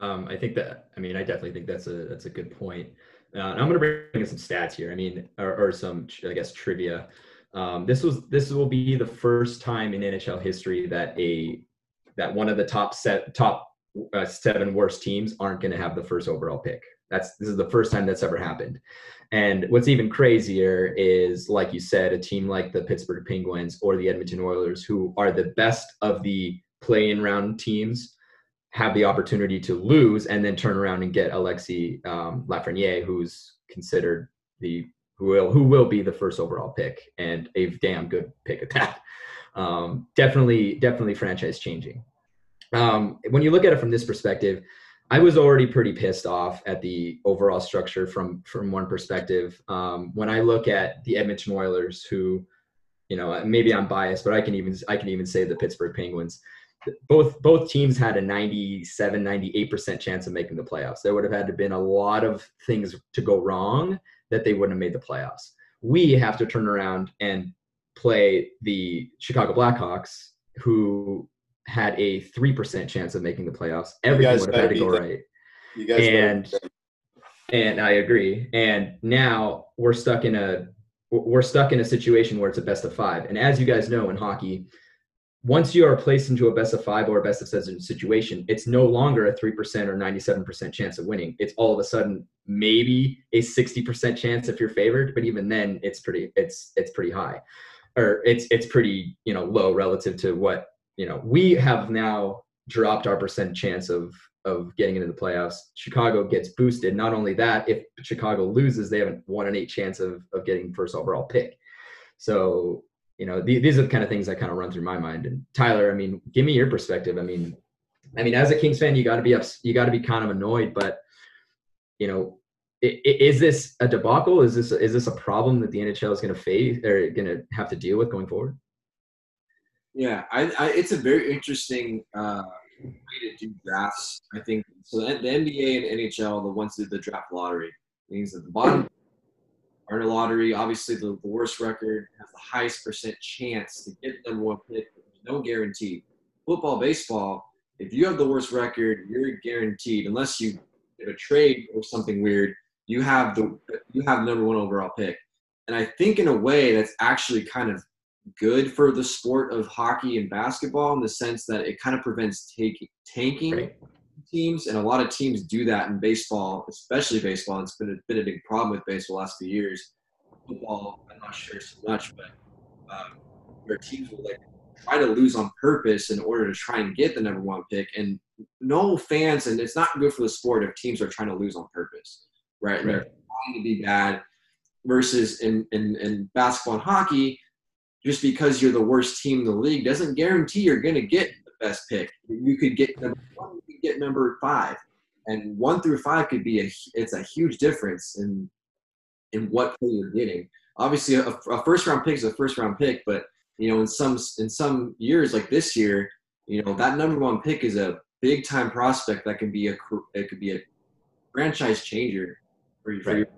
Um, I think that, I mean, I definitely think that's a, that's a good point. Uh, and I'm going to bring in some stats here. I mean, or, or some, I guess, trivia. Um, this was, this will be the first time in N H L history that a, that one of the top set, top uh, seven worst teams aren't going to have the first overall pick. That's, this is the first time that's ever happened. And what's even crazier is, like you said, a team like the Pittsburgh Penguins or the Edmonton Oilers, who are the best of the play-in round teams, have the opportunity to lose and then turn around and get Alexi um, Lafreniere, who's considered the who will who will be the first overall pick, and a damn good pick at that. Um, definitely, definitely franchise changing. Um, when you look at it from this perspective, I was already pretty pissed off at the overall structure from from one perspective. Um, when I look at the Edmonton Oilers, who, you know, maybe I'm biased, but I can even I can even say the Pittsburgh Penguins. Both both teams had a ninety-seven, ninety-eight percent chance of making the playoffs. There would have had to been a lot of things to go wrong that they wouldn't have made the playoffs. We have to turn around and play the Chicago Blackhawks, who had a three percent chance of making the playoffs. Everything would have had to go right. You guys and And I agree. And now we're stuck in a we're stuck in a situation where it's a best of five. And as you guys know in hockey, once you are placed into a best of five or a best of seven situation, it's no longer a three percent or ninety-seven percent chance of winning. It's all of a sudden maybe a sixty percent chance if you're favored, but even then it's pretty it's it's pretty high. Or it's it's pretty, you know, low relative to what, you know, we have now dropped our percent chance of of getting into the playoffs. Chicago gets boosted. Not only that, if Chicago loses, they have a one in eight chance of of getting first overall pick. So, you know, the, these are the kind of things that kind of run through my mind. And Tyler, I mean, give me your perspective. I mean, I mean, as a Kings fan, you got to be up, you got to be kind of annoyed. But, you know, it, it, is this a debacle? Is this is this a problem that the N H L is going to face or going to have to deal with going forward? Yeah, I, I, it's a very interesting uh, way to do drafts, I think. So the, the N B A and N H L, the ones that the draft lottery, means that the bottom are in a lottery. Obviously, the, the worst record has the highest percent chance to get the number one pick. No guarantee. Football, baseball, if you have the worst record, you're guaranteed, unless you get a trade or something weird. You have the you have the number one overall pick, and I think in a way that's actually kind of good for the sport of hockey and basketball in the sense that it kind of prevents take, tanking right. teams, and a lot of teams do that in baseball, especially baseball. It's been a, been a big problem with baseball the last few years. Football, I'm not sure so much, but um, where teams will like try to lose on purpose in order to try and get the number one pick, and no fans, and it's not good for the sport if teams are trying to lose on purpose, right? right. They're trying to be bad versus in, in, in basketball and hockey. Just because you're the worst team in the league doesn't guarantee you're going to get the best pick. You could get number one, you could get number five, and one through five could be a it's a huge difference in in what play you're getting. Obviously, a, a first round pick is a first round pick, but you know in some in some years like this year, you know that number one pick is a big time prospect that can be a it could be a franchise changer for you. For your,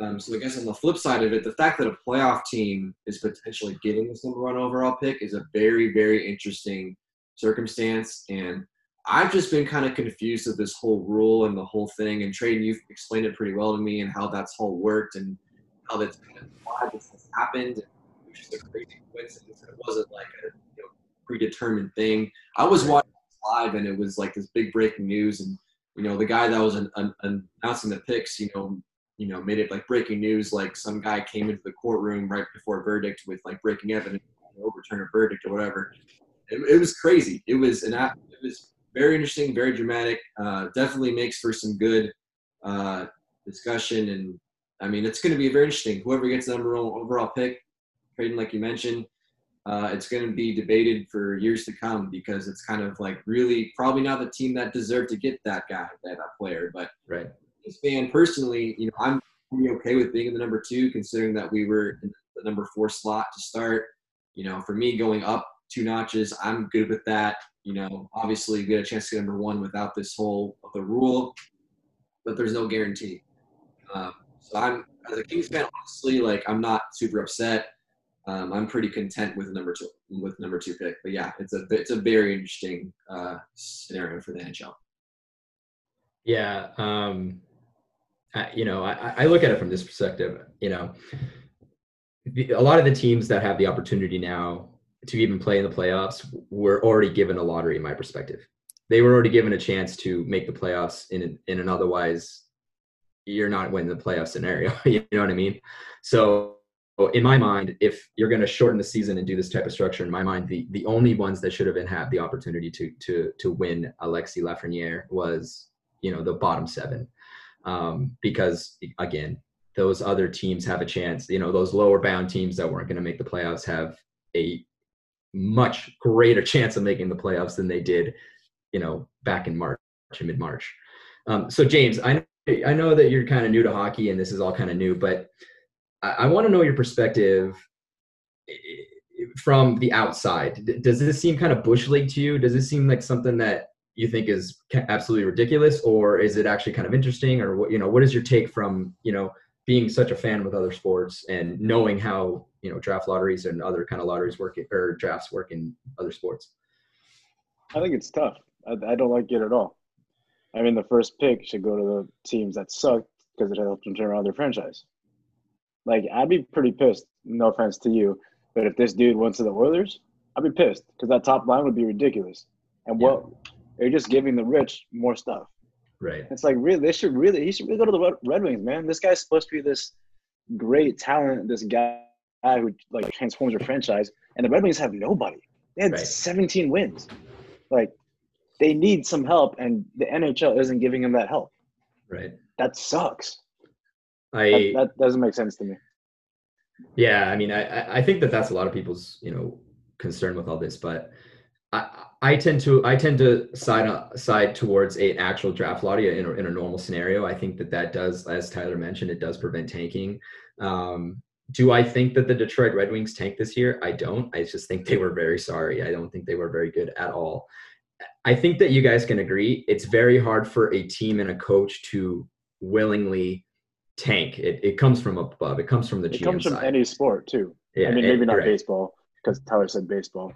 Um, so I guess on the flip side of it, the fact that a playoff team is potentially getting this number one overall pick is a very, very interesting circumstance. And I've just been kind of confused with this whole rule and the whole thing. And Trey, you've explained it pretty well to me and how that's all worked and how that's kind of why this has happened, which is a crazy coincidence. It wasn't like a you know, predetermined thing. I was watching live and it was like this big breaking news. And, you know, the guy that was an, an, an announcing the picks, you know, you know, made it like breaking news, like some guy came into the courtroom right before a verdict with like breaking evidence, overturn a verdict or whatever. It, it was crazy. It was an it was very interesting, very dramatic. Uh, definitely makes for some good uh, discussion. And I mean, it's going to be very interesting. Whoever gets the number one overall pick, trading like you mentioned, uh, it's going to be debated for years to come because it's kind of like really probably not the team that deserved to get that guy, that, that player, but right. Fan personally, you know, I'm pretty okay with being in the number two, considering that we were in the number four slot to start. You know, for me, going up two notches, I'm good with that. You know, obviously, you get a chance to get number one without this whole of the rule, but there's no guarantee. Um, so I'm, as a Kings fan, honestly, like I'm not super upset. Um, I'm pretty content with the number two with number two pick. But yeah, it's a it's a very interesting uh, scenario for the N H L. Yeah. Um... Uh, you know, I, I look at it from this perspective, you know, the, a lot of the teams that have the opportunity now to even play in the playoffs were already given a lottery, in my perspective. They were already given a chance to make the playoffs in an, in an otherwise you're not winning the playoff scenario. You know what I mean? So in my mind, if you're going to shorten the season and do this type of structure, in my mind, the, the only ones that should have been had the opportunity to, to, to win Alexi Lafreniere was, you know, the bottom seven. Um, because again, those other teams have a chance, you know, those lower bound teams that weren't going to make the playoffs have a much greater chance of making the playoffs than they did, you know, back in March and mid-March. Um, so James, I, I know that you're kind of new to hockey and this is all kind of new, but I, I want to know your perspective from the outside. Does this seem kind of bush league to you? Does this seem like something that you think is absolutely ridiculous, or is it actually kind of interesting, or what, you know, what is your take from, you know, being such a fan with other sports and knowing how, you know, draft lotteries and other kind of lotteries work or drafts work in other sports? I think it's tough. I, I don't like it at all. I mean, the first pick should go to the teams that sucked because it helped them turn around their franchise. Like, I'd be pretty pissed, no offense to you, but if this dude went to the Oilers, I'd be pissed because that top line would be ridiculous. And yeah. what they're just giving the rich more stuff. Right. It's like, really, they should really, he should really go to the Red Wings, man. This guy's supposed to be this great talent, this guy who like transforms your franchise, and the Red Wings have nobody. They had right. seventeen wins. Like, they need some help, and the N H L isn't giving them that help. Right. That sucks. I that, that doesn't make sense to me. Yeah, I mean, I I think that that's a lot of people's, you know, concern with all this, but I I tend to I tend to side side towards an actual draft lottery in a, in a normal scenario. I think that that does, as Tyler mentioned, it does prevent tanking. Um, do I think that the Detroit Red Wings tanked this year? I don't. I just think they were very sorry. I don't think they were very good at all. I think that you guys can agree. It's very hard for a team and a coach to willingly tank. It it comes from above. It comes from the G M side. It comes from any sport too. Yeah, I mean, maybe it, not right. baseball, because Tyler said baseball.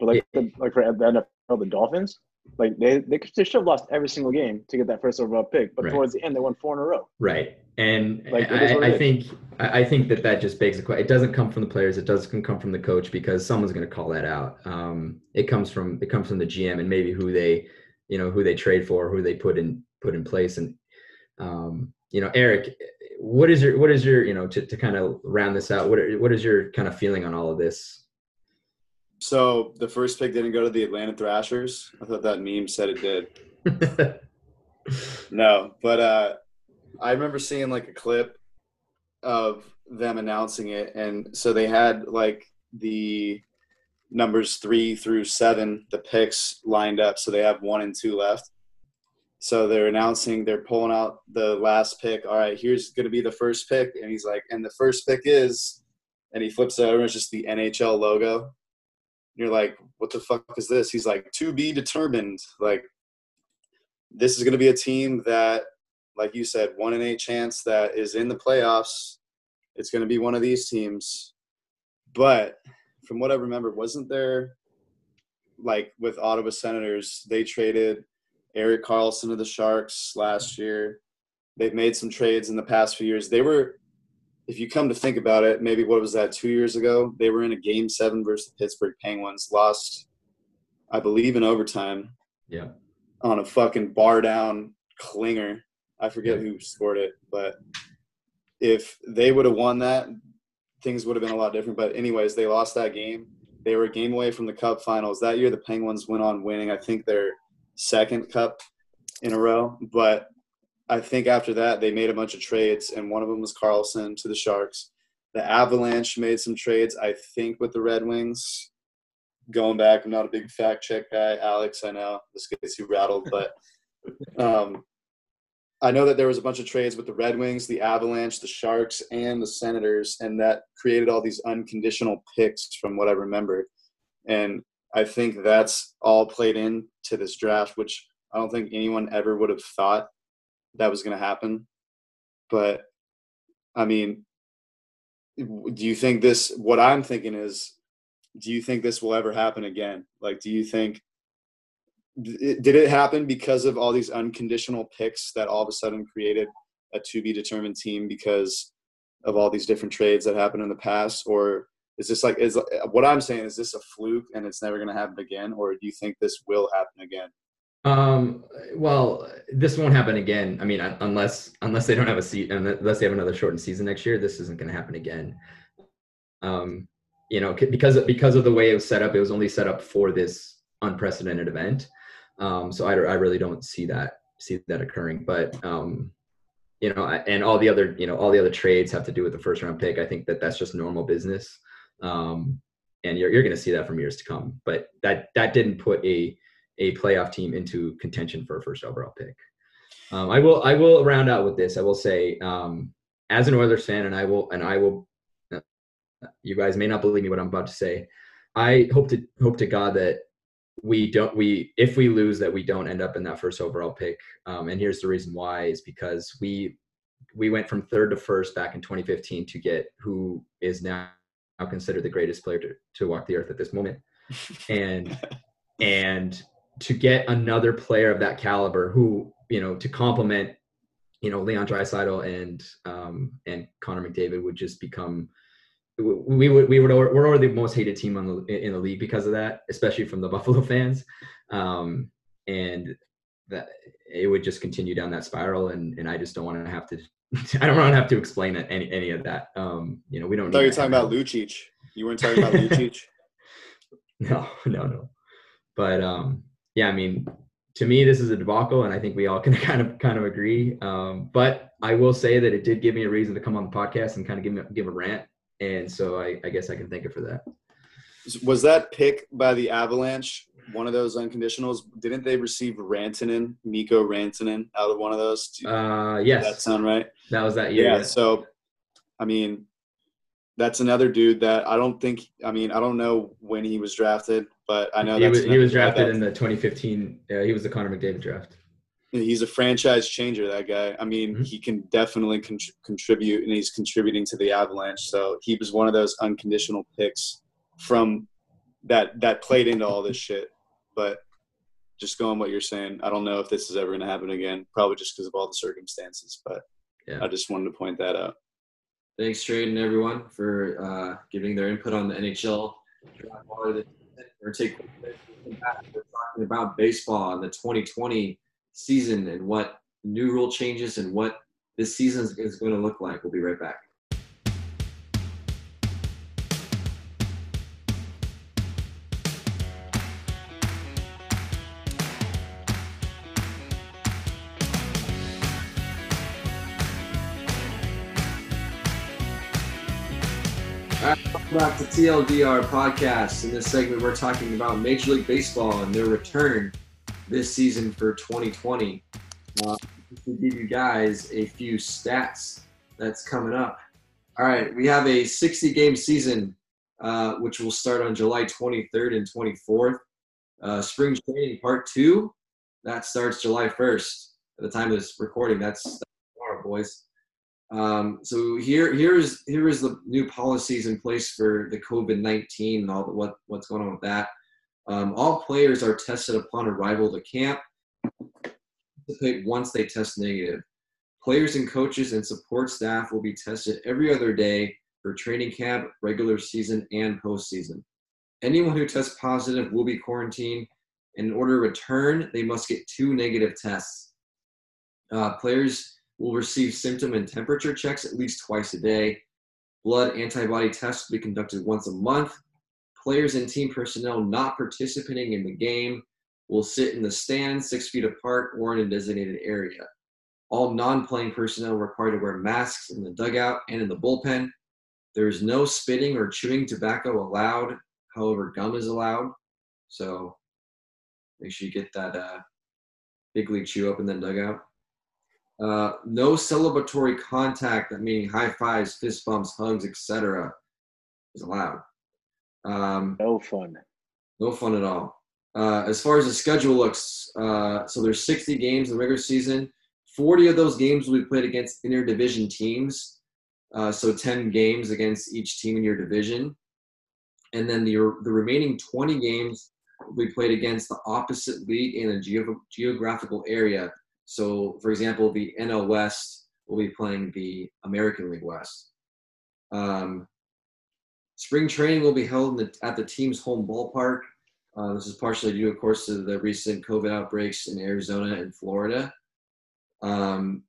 But like, yeah. the, like for the N F L, the Dolphins, like they, they they should have lost every single game to get that first overall pick. But right. towards the end, they won four in a row. Right. And like, I, I think I think that that just begs the question. It doesn't come from the players. It doesn't come from the coach, because someone's going to call that out. Um, it comes from it comes from the G M and maybe who they, you know, who they trade for, who they put in put in place. And um, you know, Eric, what is your what is your you know to, to kind of round this out? What are, what is your kind of feeling on all of this? So the first pick didn't go to the Atlanta Thrashers. I thought that meme said it did. No, but. Uh, I remember seeing like a clip of them announcing it. And so they had like the numbers three through seven, the picks lined up. So they have one and two left. So they're announcing, they're pulling out the last pick. All right, here's going to be the first pick. And he's like, and the first pick is, and he flips it over. It's just the N H L logo. And you're like, what the fuck is this? He's like, to be determined. Like, this is going to be a team that, like you said, one in eight chance that is in the playoffs. It's going to be one of these teams. But from what I remember, wasn't there, like with Ottawa Senators, they traded Erik Karlsson to the Sharks last year. They've made some trades in the past few years. They were, if you come to think about it, maybe what was that, two years ago? They were in a game seven versus the Pittsburgh Penguins, lost, I believe, in overtime. Yeah. On a fucking bar down clinger. I forget who scored it, but if they would have won that, things would have been a lot different. But anyways, they lost that game. They were a game away from the Cup Finals. That year the Penguins went on winning, I think, their second Cup in a row. But I think after that they made a bunch of trades, and one of them was Karlsson to the Sharks. The Avalanche made some trades, I think, with the Red Wings. Going back, I'm not a big fact check guy. Alex, I know, this gets you rattled, but um, – I know that there was a bunch of trades with the Red Wings, the Avalanche, the Sharks, and the Senators, and that created all these unconditional picks from what I remember. And I think that's all played into this draft, which I don't think anyone ever would have thought that was going to happen. But, I mean, do you think this – what I'm thinking is, do you think this will ever happen again? Like, do you think – did it happen because of all these unconditional picks that all of a sudden created a to-be-determined team because of all these different trades that happened in the past? Or is this like – is what I'm saying, is this a fluke and it's never going to happen again? Or do you think this will happen again? Um, well, this won't happen again. I mean, unless unless they don't have a se- – unless they have another shortened season next year, this isn't going to happen again. Um, you know, because because of the way it was set up, it was only set up for this unprecedented event. Um, so I, I really don't see that, see that occurring, but, um, you know, I, and all the other, you know, all the other trades have to do with the first round pick. I think that that's just normal business. Um, and you're, you're going to see that from years to come, but that, that didn't put a, a playoff team into contention for a first overall pick. Um, I will, I will round out with this. I will say, um, as an Oilers fan, and I will, and I will, you guys may not believe me what I'm about to say. I hope to, hope to God that we don't, we, if we lose, that we don't end up in that first overall pick. Um, and here's the reason why, is because we, we went from third to first back in twenty fifteen to get who is now considered the greatest player to, to walk the earth at this moment. And, and to get another player of that caliber who you know, to complement, you know, Leon Draisaitl and um, and Connor McDavid would just become, we would we would we're already the most hated team on the, in the league because of that, especially from the Buffalo fans, um, and that it would just continue down that spiral, and and I just don't want to have to I don't want to have to explain any any of that. Um, you know, we don't. I thought you were talking about Lucic. You weren't talking about Lucic. No, no, no. But um, yeah, I mean, to me, this is a debacle, and I think we all can kind of kind of agree. Um, but I will say that it did give me a reason to come on the podcast and kind of give me, give a rant, and so I, I guess I can thank it for that. Was that pick by the Avalanche one of those unconditionals? Didn't they receive Rantanen, Mikko Rantanen, out of one of those? Did uh, yes. That sound right? That was that year. Yeah, yeah. So, I mean, that's another dude that I don't think – I mean, I don't know when he was drafted, but I know he that's was, – He was drafted that. in the twenty fifteen uh, – he was the Connor McDavid draft. He's a franchise changer, that guy. I mean, mm-hmm. he can definitely con- contribute, and he's contributing to the Avalanche. So, he was one of those unconditional picks from that that played into all this shit. But just going what you're saying, I don't know if this is ever going to happen again, probably just because of all the circumstances. But yeah. I just wanted to point that out. Thanks, Trade, and everyone for uh, giving their input on the N H L. We're taking back. We're talking about baseball and the twenty twenty season and what new rule changes and what this season is going to look like. We'll be right back. Back to T L D R Podcast. In this segment, we're talking about Major League Baseball and their return this season for twenty twenty. Uh, to give you guys a few stats that's coming up. All right, we have a sixty-game season, uh, which will start on July twenty-third and twenty-fourth. Uh, spring training part two, that starts July first. At the time of this recording, that's, that's tomorrow, boys. Um, so here, here is, here is the new policies in place for the COVID nineteen and all the, what, what's going on with that. Um, all players are tested upon arrival to camp once they test negative. Players and coaches and support staff will be tested every other day for training camp, regular season, and postseason. Anyone who tests positive will be quarantined. In order to return, they must get two negative tests. Uh, players will receive symptom and temperature checks at least twice a day. Blood antibody tests will be conducted once a month. Players and team personnel not participating in the game will sit in the stand six feet apart or in a designated area. All non-playing personnel are required to wear masks in the dugout and in the bullpen. There is no spitting or chewing tobacco allowed. However, gum is allowed. So make sure you get that uh, big league chew up in the dugout. Uh, no celebratory contact, that meaning high fives, fist bumps, hugs, et cetera, is allowed. Um, no fun. No fun at all. Uh, as far as the schedule looks, uh, so there's sixty games in the regular season. forty of those games will be played against interdivision teams, uh, so ten games against each team in your division. And then the the remaining twenty games will be played against the opposite league in a geo- geographical area. So, for example, the N L West will be playing the American League West. Um, spring training will be held in the, at the team's home ballpark. Uh, this is partially due, of course, to the recent COVID outbreaks in Arizona and Florida. Um,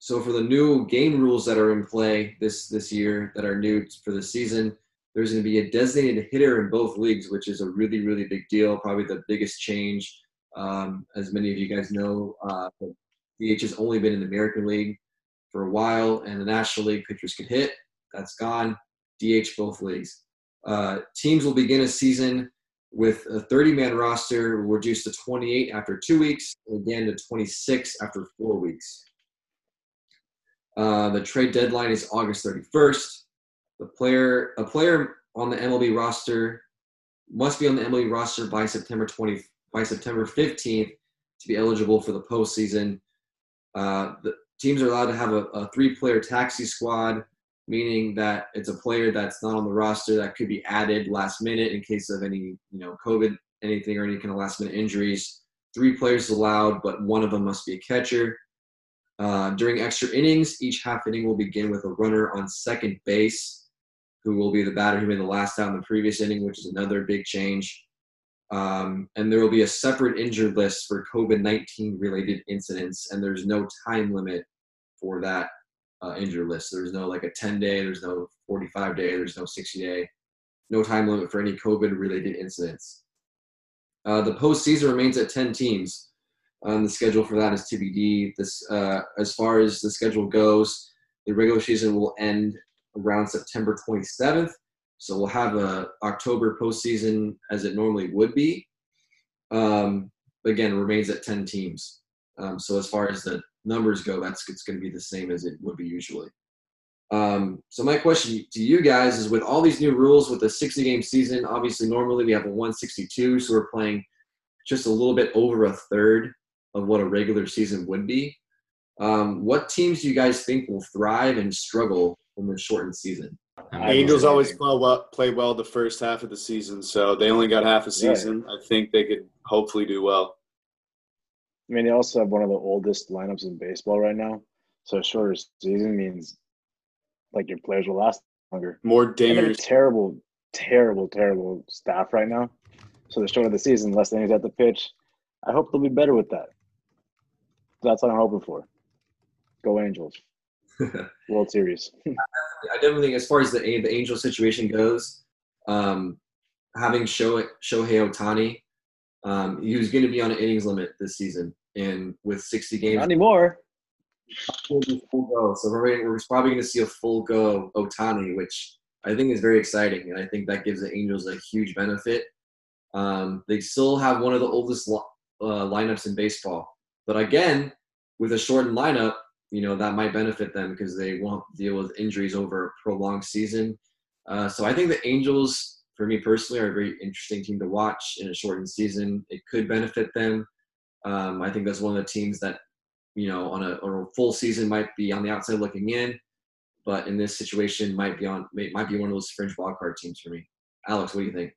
so for the new game rules that are in play this, this year that are new for the season, there's going to be a designated hitter in both leagues, which is a really, really big deal, probably the biggest change. Um, as many of you guys know, uh, D H has only been in the American League for a while, and the National League pitchers could hit. That's gone. D H both leagues. Uh, teams will begin a season with a thirty-man roster, reduced to twenty-eight after two weeks, and again to twenty-six after four weeks. Uh, the trade deadline is August thirty-first. The player, a player on the M L B roster must be on the M L B roster by September twentieth. By September fifteenth to be eligible for the postseason. Uh, the teams are allowed to have a, a three-player taxi squad, meaning that it's a player that's not on the roster that could be added last minute in case of any, you know, COVID, anything, or any kind of last-minute injuries. three players allowed, but one of them must be a catcher. Uh, during extra innings, each half inning will begin with a runner on second base, who will be the batter who made the last out in the previous inning, which is another big change. Um, and there will be a separate injured list for COVID nineteen related incidents, and there's no time limit for that uh, injured list. There's no like a ten-day, there's no forty-five-day, there's no sixty-day, no time limit for any COVID-related incidents. Uh, the postseason remains at ten teams. Um, the schedule for that is T B D. This, uh, as far as the schedule goes, the regular season will end around September twenty-seventh. So we'll have a October postseason as it normally would be. Um, again, remains at ten teams. Um, so as far as the numbers go, that's it's going to be the same as it would be usually. Um, so my question to you guys is, with all these new rules with the sixty-game season, obviously normally we have a one sixty-two, so we're playing just a little bit over a third of what a regular season would be. Um, what teams do you guys think will thrive and struggle in the shortened season? Angels always play well, play well the first half of the season, so they only got half a season. Yeah. I think they could hopefully do well. I mean, they also have one of the oldest lineups in baseball right now, so a shorter season means like your players will last longer. More dingers. Terrible, terrible, terrible staff right now. So the shorter the season, less innings at the pitch. I hope they'll be better with that. That's what I'm hoping for. Go Angels. World Series. I definitely think, as far as the the Angel situation goes, um, having Sho, Shohei Ohtani, um, he was going to be on an innings limit this season, and with sixty games, not anymore. Full go. So we're, we're probably going to see a full go of Ohtani, which I think is very exciting, and I think that gives the Angels a huge benefit. Um, they still have one of the oldest uh, lineups in baseball, but again, with a shortened lineup, you know, that might benefit them because they won't deal with injuries over a prolonged season. Uh, so I think the Angels, for me personally, are a very interesting team to watch in a shortened season. It could benefit them. Um, I think that's one of the teams that, you know, on a, on a full season might be on the outside looking in, but in this situation might be on might be one of those fringe wildcard teams for me. Alex, what do you think?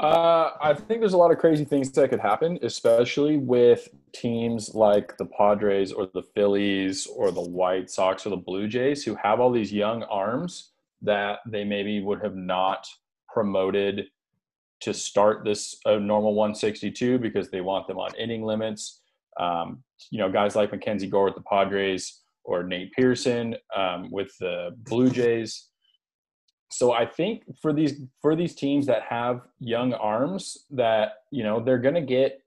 Uh, I think there's a lot of crazy things that could happen, especially with teams like the Padres or the Phillies or the White Sox or the Blue Jays, who have all these young arms that they maybe would have not promoted to start this uh, normal one sixty-two because they want them on inning limits. Um, you know, guys like Mackenzie Gore with the Padres or Nate Pearson um, with the Blue Jays. So I think for these for these teams that have young arms, that, you know, they're going to get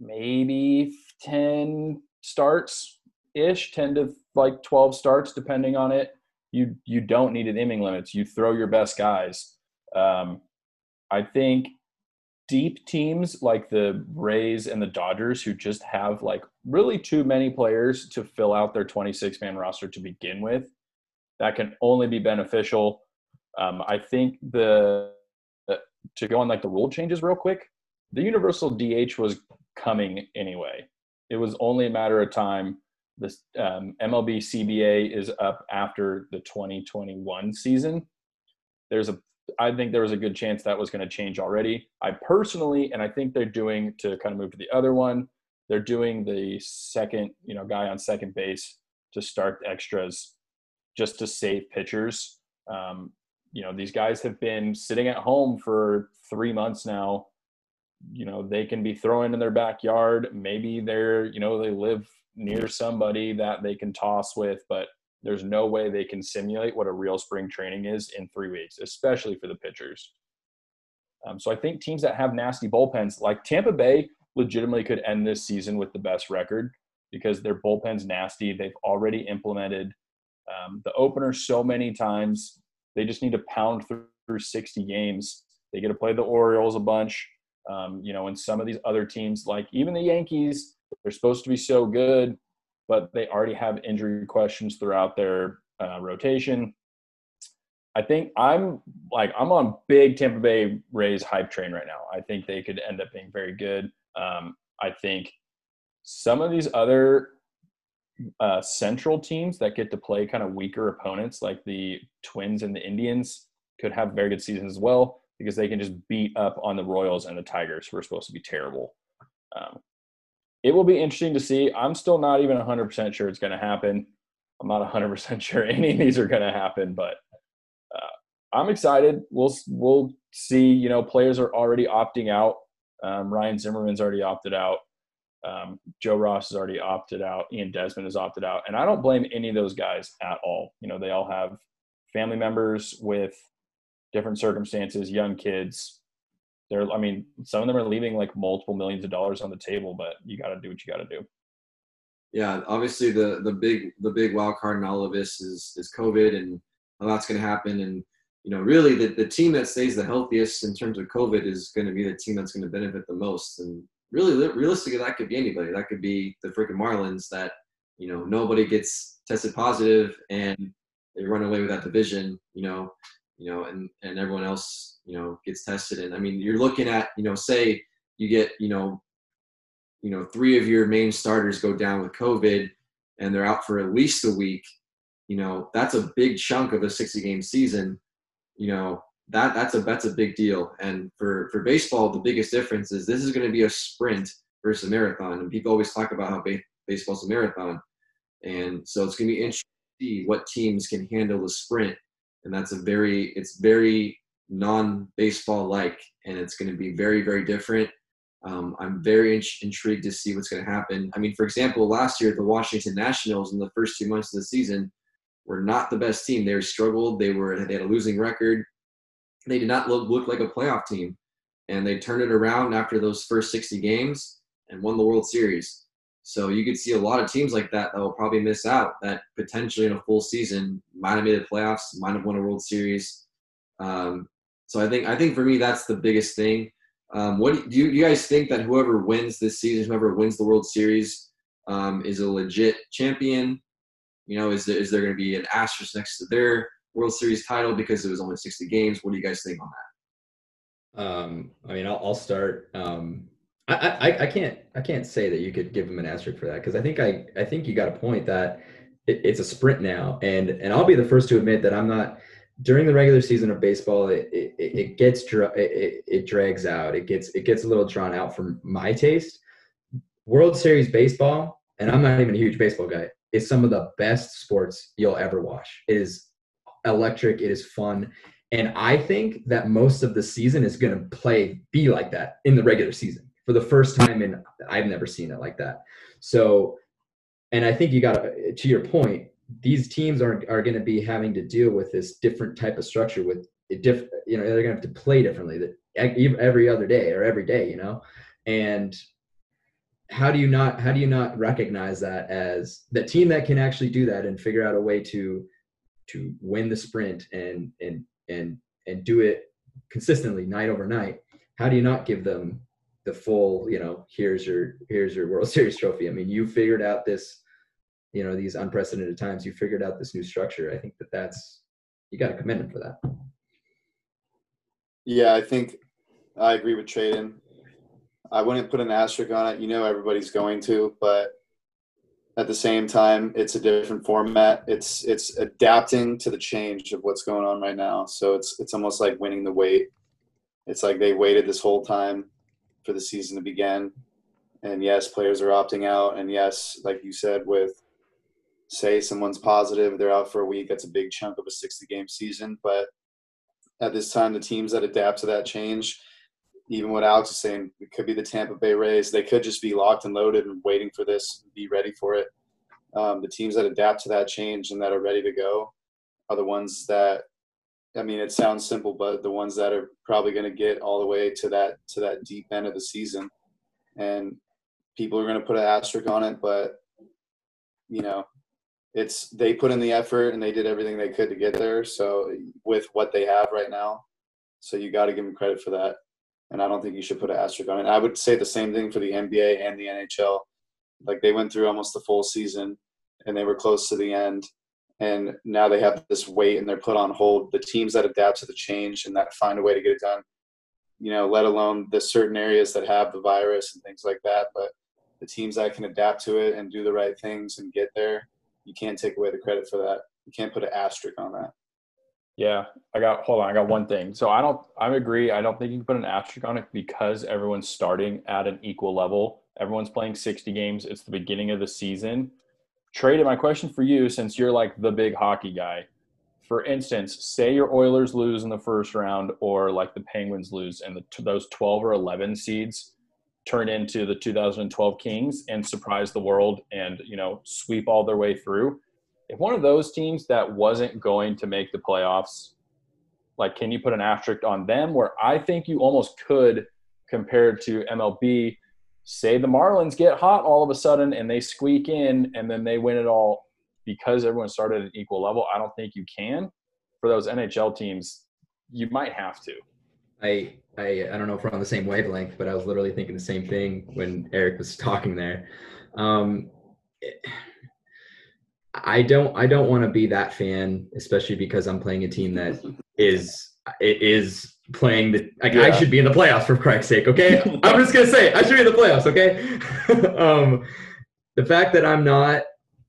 maybe ten starts ish, ten to like twelve starts, depending on it. You you don't need an inning limits. You throw your best guys. Um, I think deep teams like the Rays and the Dodgers, who just have like really too many players to fill out their twenty-six man roster to begin with, that can only be beneficial. Um, I think the, the to go on like the rule changes real quick, the universal D H was coming anyway. It was only a matter of time. This um, M L B C B A is up after the twenty twenty-one season. There's a, I think there was a good chance that was going to change already. I personally, and I think they're doing to kind of move to the other one. They're doing the second, you know, guy on second base to start extras, just to save pitchers. Um, You know, these guys have been sitting at home for three months now. You know, they can be throwing in their backyard. Maybe they're, you know, they live near somebody that they can toss with, but there's no way they can simulate what a real spring training is in three weeks, especially for the pitchers. Um, so I think teams that have nasty bullpens, like Tampa Bay, legitimately could end this season with the best record because their bullpen's nasty. They've already implemented um, the opener so many times. They just need to pound through sixty games. They get to play the Orioles a bunch. Um, you know, and some of these other teams, like even the Yankees, they're supposed to be so good, but they already have injury questions throughout their uh, rotation. I think I'm like, I'm on big Tampa Bay Rays hype train right now. I think they could end up being very good. Um, I think some of these other Uh, central teams that get to play kind of weaker opponents, like the Twins and the Indians, could have very good seasons as well because they can just beat up on the Royals and the Tigers, who are supposed to be terrible. Um, it will be interesting to see. I'm still not even one hundred percent sure it's going to happen. I'm not one hundred percent sure any of these are going to happen, but uh, I'm excited. We'll we'll see. You know, players are already opting out. Um, Ryan Zimmerman's already opted out. Um, Joe Ross has already opted out. Ian Desmond has opted out. And I don't blame any of those guys at all. You know, they all have family members with different circumstances, young kids. They're, I mean, some of them are leaving like multiple millions of dollars on the table, but you got to do what you got to do. Yeah, obviously the the big the big wild card in all of this is is COVID, and a lot's going to happen. And you know, really, the, the team that stays the healthiest in terms of COVID is going to be the team that's going to benefit the most. And really, realistically, that could be anybody. That could be the freaking Marlins. That you know, nobody gets tested positive, and they run away with that division. You know, you know, and and everyone else you know gets tested. And I mean, you're looking at you know, say you get you know. you know, three of your main starters go down with COVID and they're out for at least a week, you know, that's a big chunk of a sixty game season. You know, that that's a, that's a big deal. And for, for baseball, the biggest difference is this is going to be a sprint versus a marathon. And people always talk about how ba- baseball's a marathon. And so it's going to be interesting to see what teams can handle the sprint. And that's a very, it's very non-baseball like, and it's going to be very, very different. Um, I'm very int- intrigued to see what's going to happen. I mean, for example, last year, the Washington Nationals in the first two months of the season were not the best team. They struggled. They were they had a losing record. They did not look, look like a playoff team. And they turned it around after those first sixty games and won the World Series. So you could see a lot of teams like that that will probably miss out, that potentially in a full season might have made the playoffs, might have won a World Series. Um, so I think I think for me, that's the biggest thing. Um, what do you, do you guys think that whoever wins this season, whoever wins the World Series, um, is a legit champion? You know, is there, is there going to be an asterisk next to their World Series title because it was only sixty games? What do you guys think on that? Um, I mean, I'll, I'll start. Um, I, I, I can't I can't say that you could give them an asterisk for that, because I think I I think you got a point that it, it's a sprint now, and and I'll be the first to admit that I'm not. During the regular season of baseball, it it, it gets dra- it, it drags out. It gets it gets a little drawn out for my taste. World Series baseball, and I'm not even a huge baseball guy, is some of the best sports you'll ever watch. It is electric. It is fun, and I think that most of the season is going to play be like that in the regular season for the first time, and I've never seen it like that. So, and I think you got to to your point. These teams are are going to be having to deal with this different type of structure with it diff, you know, they're going to have to play differently that every other day or every day, you know, and how do you not, how do you not recognize that as the team that can actually do that and figure out a way to, to win the sprint and, and, and, and do it consistently night over night? How do you not give them the full, you know, here's your, here's your World Series trophy? I mean, you figured out this, you know, these unprecedented times, you figured out this new structure. I think that that's, you got to commend him for that. Yeah, I think I agree with Traden. I wouldn't put an asterisk on it. You know, everybody's going to, but at the same time, it's a different format. It's, it's adapting to the change of what's going on right now. So it's, it's almost like winning the wait. It's like they waited this whole time for the season to begin. And yes, players are opting out. And yes, like you said, with, say someone's positive, they're out for a week. That's a big chunk of a sixty game season. But at this time, the teams that adapt to that change, even what Alex is saying, it could be the Tampa Bay Rays. They could just be locked and loaded and waiting for this, be ready for it. Um, the teams that adapt to that change and that are ready to go are the ones that, I mean, it sounds simple, but the ones that are probably going to get all the way to that, to that deep end of the season. And people are going to put an asterisk on it, but you know, it's, they put in the effort and they did everything they could to get there. So with what they have right now, so you got to give them credit for that. And I don't think you should put an asterisk on it. I would say the same thing for the N B A and the N H L. Like they went through almost the full season and they were close to the end. And now they have this wait and they're put on hold. The teams that adapt to the change and that find a way to get it done, you know, let alone the certain areas that have the virus and things like that. But the teams that can adapt to it and do the right things and get there, you can't take away the credit for that. You can't put an asterisk on that. Yeah, I got – hold on. I got one thing. So I don't – I agree. I don't think you can put an asterisk on it because everyone's starting at an equal level. Everyone's playing sixty games. It's the beginning of the season. Trade, my question for you, since you're like the big hockey guy, for instance, say your Oilers lose in the first round or like the Penguins lose and the, those twelve or eleven seeds turn into the two thousand twelve Kings and surprise the world and, you know, sweep all their way through. If one of those teams that wasn't going to make the playoffs, like, can you put an asterisk on them? Where I think you almost could, compared to M L B, say the Marlins get hot all of a sudden and they squeak in and then they win it all because everyone started at an equal level. I don't think you can. For those N H L teams, you might have to. I I, I don't know if we're on the same wavelength, but I was literally thinking the same thing when Eric was talking there. Um, it, I don't I don't want to be that fan, especially because I'm playing a team that is it is playing the like, yeah. I should be in the playoffs, for Christ's sake, okay? I'm just gonna say I should be in the playoffs, okay? um, the fact that I'm not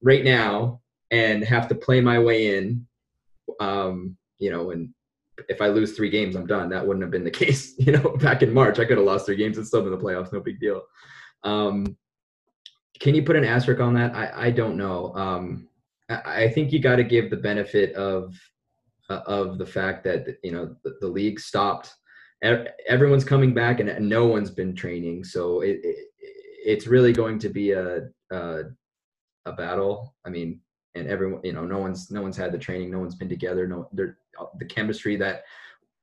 right now and have to play my way in, um, you know, and if I lose three games, I'm done. That wouldn't have been the case, you know, back in March. I could have lost three games and still been in the playoffs, no big deal. Um, can you put an asterisk on that? I, I don't know. Um, I think you got to give the benefit of uh, of the fact that, you know, the, the league stopped. Everyone's coming back and no one's been training. So it, it it's really going to be a, a a battle. I mean, and everyone, you know, no one's no one's had the training. No one's been together. No, the chemistry that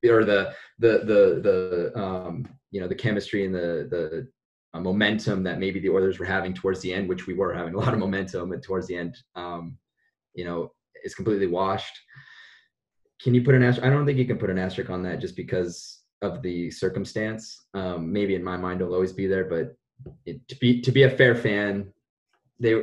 or the the the the um you know the chemistry and the the. A momentum that maybe the Oilers were having towards the end, which we were having a lot of momentum and towards the end, um, you know, is completely washed. Can you put an asterisk? I don't think you can put an asterisk on that just because of the circumstance. Um, maybe in my mind it'll always be there, but it, to be to be a fair fan, they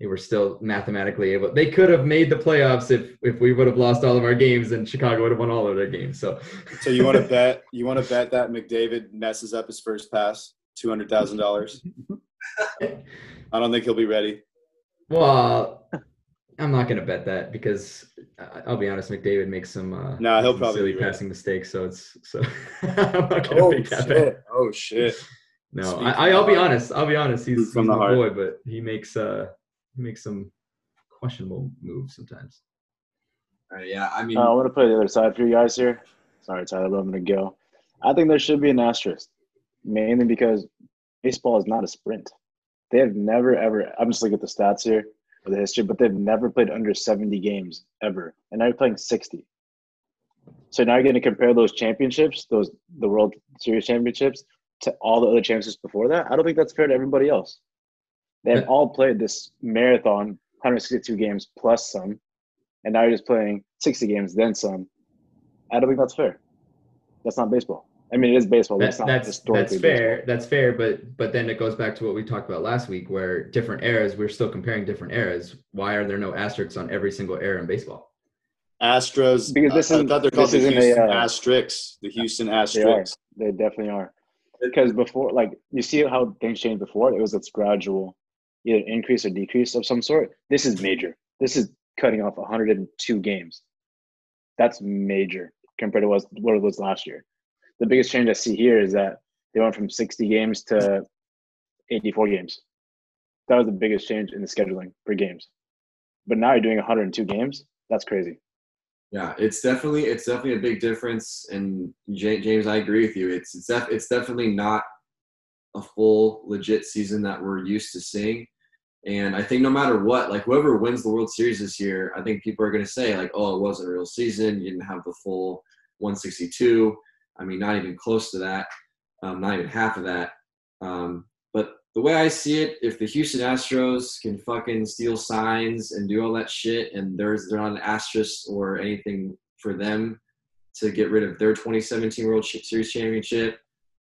they were still mathematically able. They could have made the playoffs if if we would have lost all of our games and Chicago would have won all of their games. So, so you want to bet? You want to bet that McDavid messes up his first pass, two hundred thousand dollars? I don't think he'll be ready. Well, I'm not going to bet that because I'll be honest, McDavid makes some uh, nah, he'll some probably silly passing mistakes. So it's so I'm not going to make that bet. Oh shit! No, I, I'll be honest. I'll be honest. He's, he's my boy, but he makes. Uh, make some questionable moves sometimes. All right, yeah, I mean, uh, I want to play the other side for you guys here. Sorry, Tyler, but I'm going to go. I think there should be an asterisk, mainly because baseball is not a sprint. They have never, ever – I'm just looking at the stats here for the history, but they've never played under seventy games ever, and now you're playing sixty. So now you're going to compare those championships, those the World Series championships, to all the other championships before that? I don't think that's fair to everybody else. They've all played this marathon, one hundred sixty-two games plus some, and now you're just playing sixty games, then some. I don't think that's fair. That's not baseball. I mean, it is baseball. That's not that's, historically that's fair. Baseball. That's fair, but but then it goes back to what we talked about last week, where different eras, we're still comparing different eras. Why are there no asterisks on every single era in baseball? Astros. Because this uh, is, I thought they're called the Houston a, uh, Asterix. The Houston Asterix. They, they definitely are. Because before, like, you see how things changed before? It was this gradual either increase or decrease of some sort. This is major. This is cutting off one hundred two games. That's major compared to what it was last year. The biggest change I see here is that they went from sixty games to eighty-four games. That was the biggest change in the scheduling for games. But now you're doing one hundred two games. That's crazy. Yeah, it's definitely it's definitely a big difference. And J- James, I agree with you. It's it's def- it's definitely not a full legit season that we're used to seeing. And I think no matter what, like whoever wins the World Series this year, I think people are going to say like, oh, it wasn't a real season. You didn't have the full one hundred sixty-two. I mean, not even close to that, um, not even half of that. Um, but the way I see it, if the Houston Astros can fucking steal signs and do all that shit and there's they're not an asterisk or anything for them to get rid of their twenty seventeen World Series championship,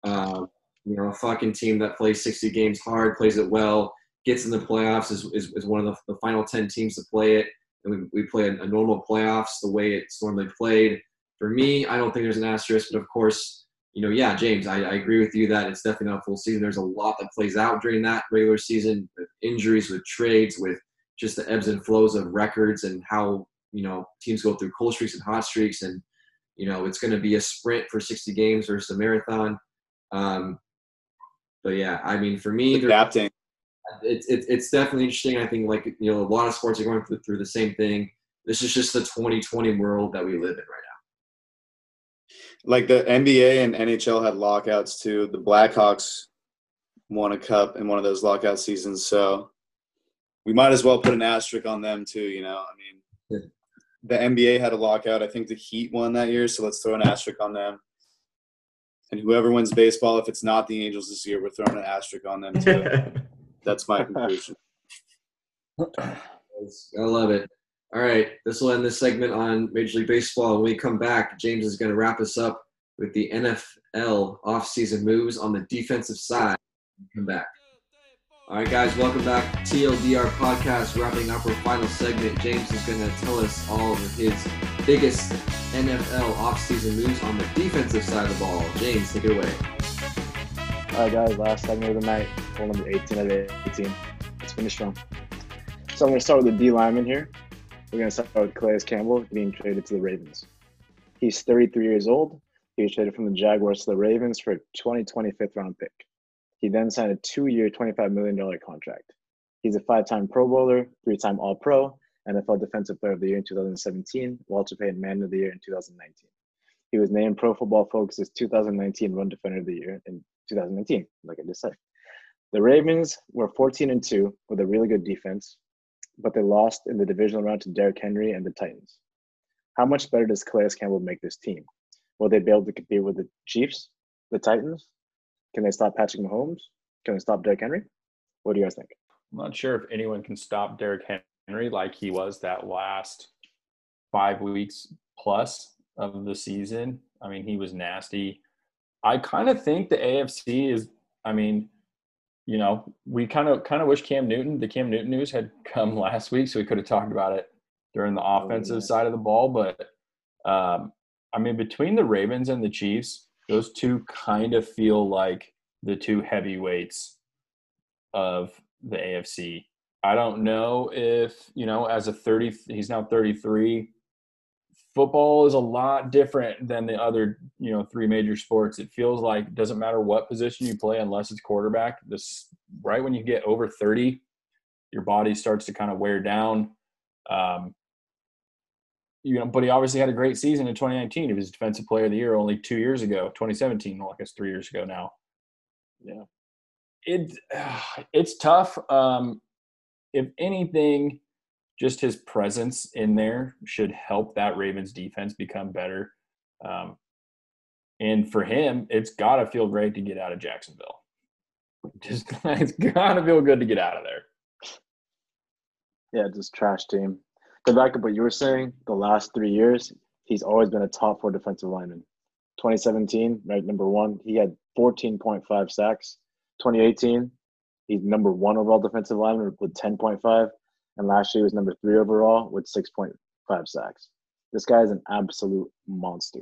uh, you know, a fucking team that plays sixty games hard, plays it well, gets in the playoffs, is is, is one of the, the final ten teams to play it, and we, we play a, a normal playoffs the way it's normally played. For me, I don't think there's an asterisk, but of course, you know, yeah, James, I, I agree with you that it's definitely not a full season. There's a lot that plays out during that regular season, with injuries, with trades, with just the ebbs and flows of records and how you know, teams go through cold streaks and hot streaks, and, you know, it's going to be a sprint for sixty games versus a marathon. Um, but yeah, I mean, for me, adapting. It's, it's, it's definitely interesting. I think, like, you know, a lot of sports are going through, through the same thing. This is just the twenty twenty world that we live in right now. Like, the N B A and N H L had lockouts too. The Blackhawks won a cup in one of those lockout seasons. So we might as well put an asterisk on them too, you know. I mean, the N B A had a lockout. I think the Heat won that year, so let's throw an asterisk on them. And whoever wins baseball, if it's not the Angels this year, we're throwing an asterisk on them too. That's my conclusion. I love it. All right, this will end this segment on Major League Baseball. When we come back, James is going to wrap us up with the N F L offseason moves on the defensive side. Come back. All right, guys, welcome back. T L D R Podcast, wrapping up our final segment. James is going to tell us all of his biggest N F L offseason moves on the defensive side of the ball. James, take it away. All right, guys, last segment of the night, poll number eighteen out of eighteen. Let's finish strong. So I'm going to start with the D lineman here. We're going to start with Calais Campbell being traded to the Ravens. He's thirty-three years old. He was traded from the Jaguars to the Ravens for a twenty twenty fifth-round pick. He then signed a two-year, twenty-five million dollars contract. He's a five-time Pro Bowler, three-time All-Pro, N F L Defensive Player of the Year in two thousand seventeen, Walter Payton Man of the Year in two thousand nineteen. He was named Pro Football Focus's two thousand nineteen Run Defender of the Year in two thousand nineteen, like I just said. The Ravens were fourteen and two with a really good defense, but they lost in the divisional round to Derrick Henry and the Titans. How much better does Calais Campbell make this team? Will they be able to compete with the Chiefs, the Titans? Can they stop Patrick Mahomes? Can they stop Derrick Henry? What do you guys think? I'm not sure if anyone can stop Derrick Henry like he was that last five weeks plus of the season. I mean, he was nasty. I kind of think the A F C is, I mean, you know, we kind of kind of wish Cam Newton, the Cam Newton news had come last week, so we could have talked about it during the offensive oh, yeah. side of the ball. But, um, I mean, between the Ravens and the Chiefs, those two kind of feel like the two heavyweights of the A F C. I don't know if, you know, as a thirty, he's now thirty-three. Football is a lot different than the other, you know, three major sports. It feels like it doesn't matter what position you play unless it's quarterback. This right when you get over thirty, your body starts to kind of wear down. Um, you know, but he obviously had a great season in twenty nineteen. He was Defensive Player of the Year only two years ago, twenty seventeen. Well, I guess three years ago now. Yeah, it it's tough. Um, if anything, just his presence in there should help that Ravens defense become better. Um, and for him, it's got to feel great to get out of Jacksonville. Just it's got to feel good to get out of there. Yeah, just trash team. But back up what you were saying, the last three years, he's always been a top four defensive lineman. twenty seventeen, right, number one, he had fourteen point five sacks. twenty eighteen, he's number one overall defensive lineman with ten point five. And last year he was number three overall with six point five sacks. This guy is an absolute monster.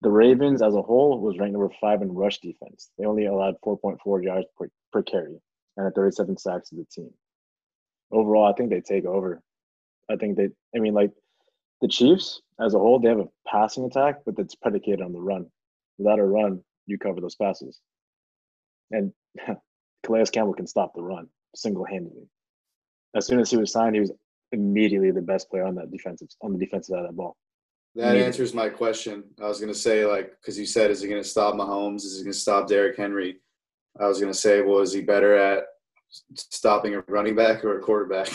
The Ravens as a whole was ranked number five in rush defense. They only allowed four point four yards per, per carry and had thirty-seven sacks to the team. Overall, I think they take over. I think they, I mean, like, the Chiefs as a whole, they have a passing attack, but that's predicated on the run. Without a run, you cover those passes. And Calais Campbell can stop the run single-handedly. As soon as he was signed, he was immediately the best player on that defensive on the defensive side of that ball. That answers my question. I was going to say, like, because you said, is he going to stop Mahomes? Is he going to stop Derrick Henry? I was going to say, well, is he better at stopping a running back or a quarterback?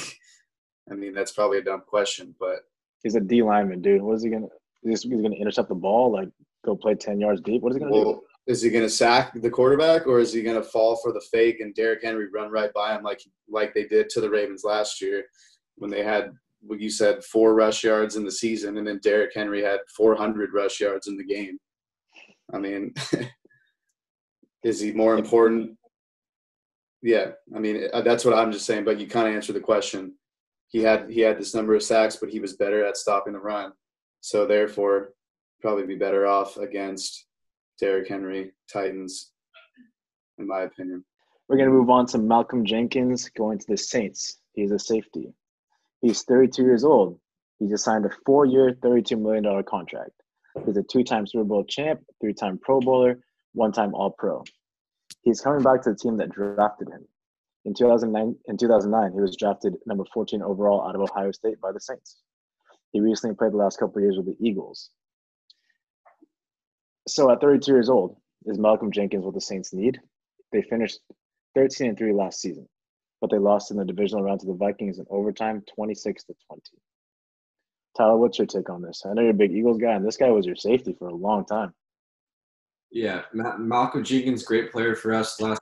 I mean, that's probably a dumb question, but he's a D lineman, dude. What is he gonna? Is he going to intercept the ball? Like, go play ten yards deep? What is he going to well, do? Is he going to sack the quarterback, or is he going to fall for the fake and Derrick Henry run right by him like like they did to the Ravens last year when they had, what you said, four rush yards in the season, and then Derrick Henry had four hundred rush yards in the game? I mean, is he more important? Yeah, I mean, that's what I'm just saying, but you kind of answered the question. He had he had this number of sacks, but he was better at stopping the run. So, therefore, probably be better off against Derrick Henry, Titans, in my opinion. We're going to move on to Malcolm Jenkins going to the Saints. He's a safety. He's thirty-two years old. He just signed a four-year, thirty-two million dollars contract. He's a two-time Super Bowl champ, three-time Pro Bowler, one-time All-Pro. He's coming back to the team that drafted him. In two thousand nine, in two thousand nine, he was drafted number fourteen overall out of Ohio State by the Saints. He recently played the last couple of years with the Eagles. So at thirty-two years old, is Malcolm Jenkins what the Saints need? They finished thirteen and three last season, but they lost in the divisional round to the Vikings in overtime, twenty-six to twenty. Tyler, what's your take on this? I know you're a big Eagles guy, and this guy was your safety for a long time. Yeah, Malcolm Jenkins, great player for us last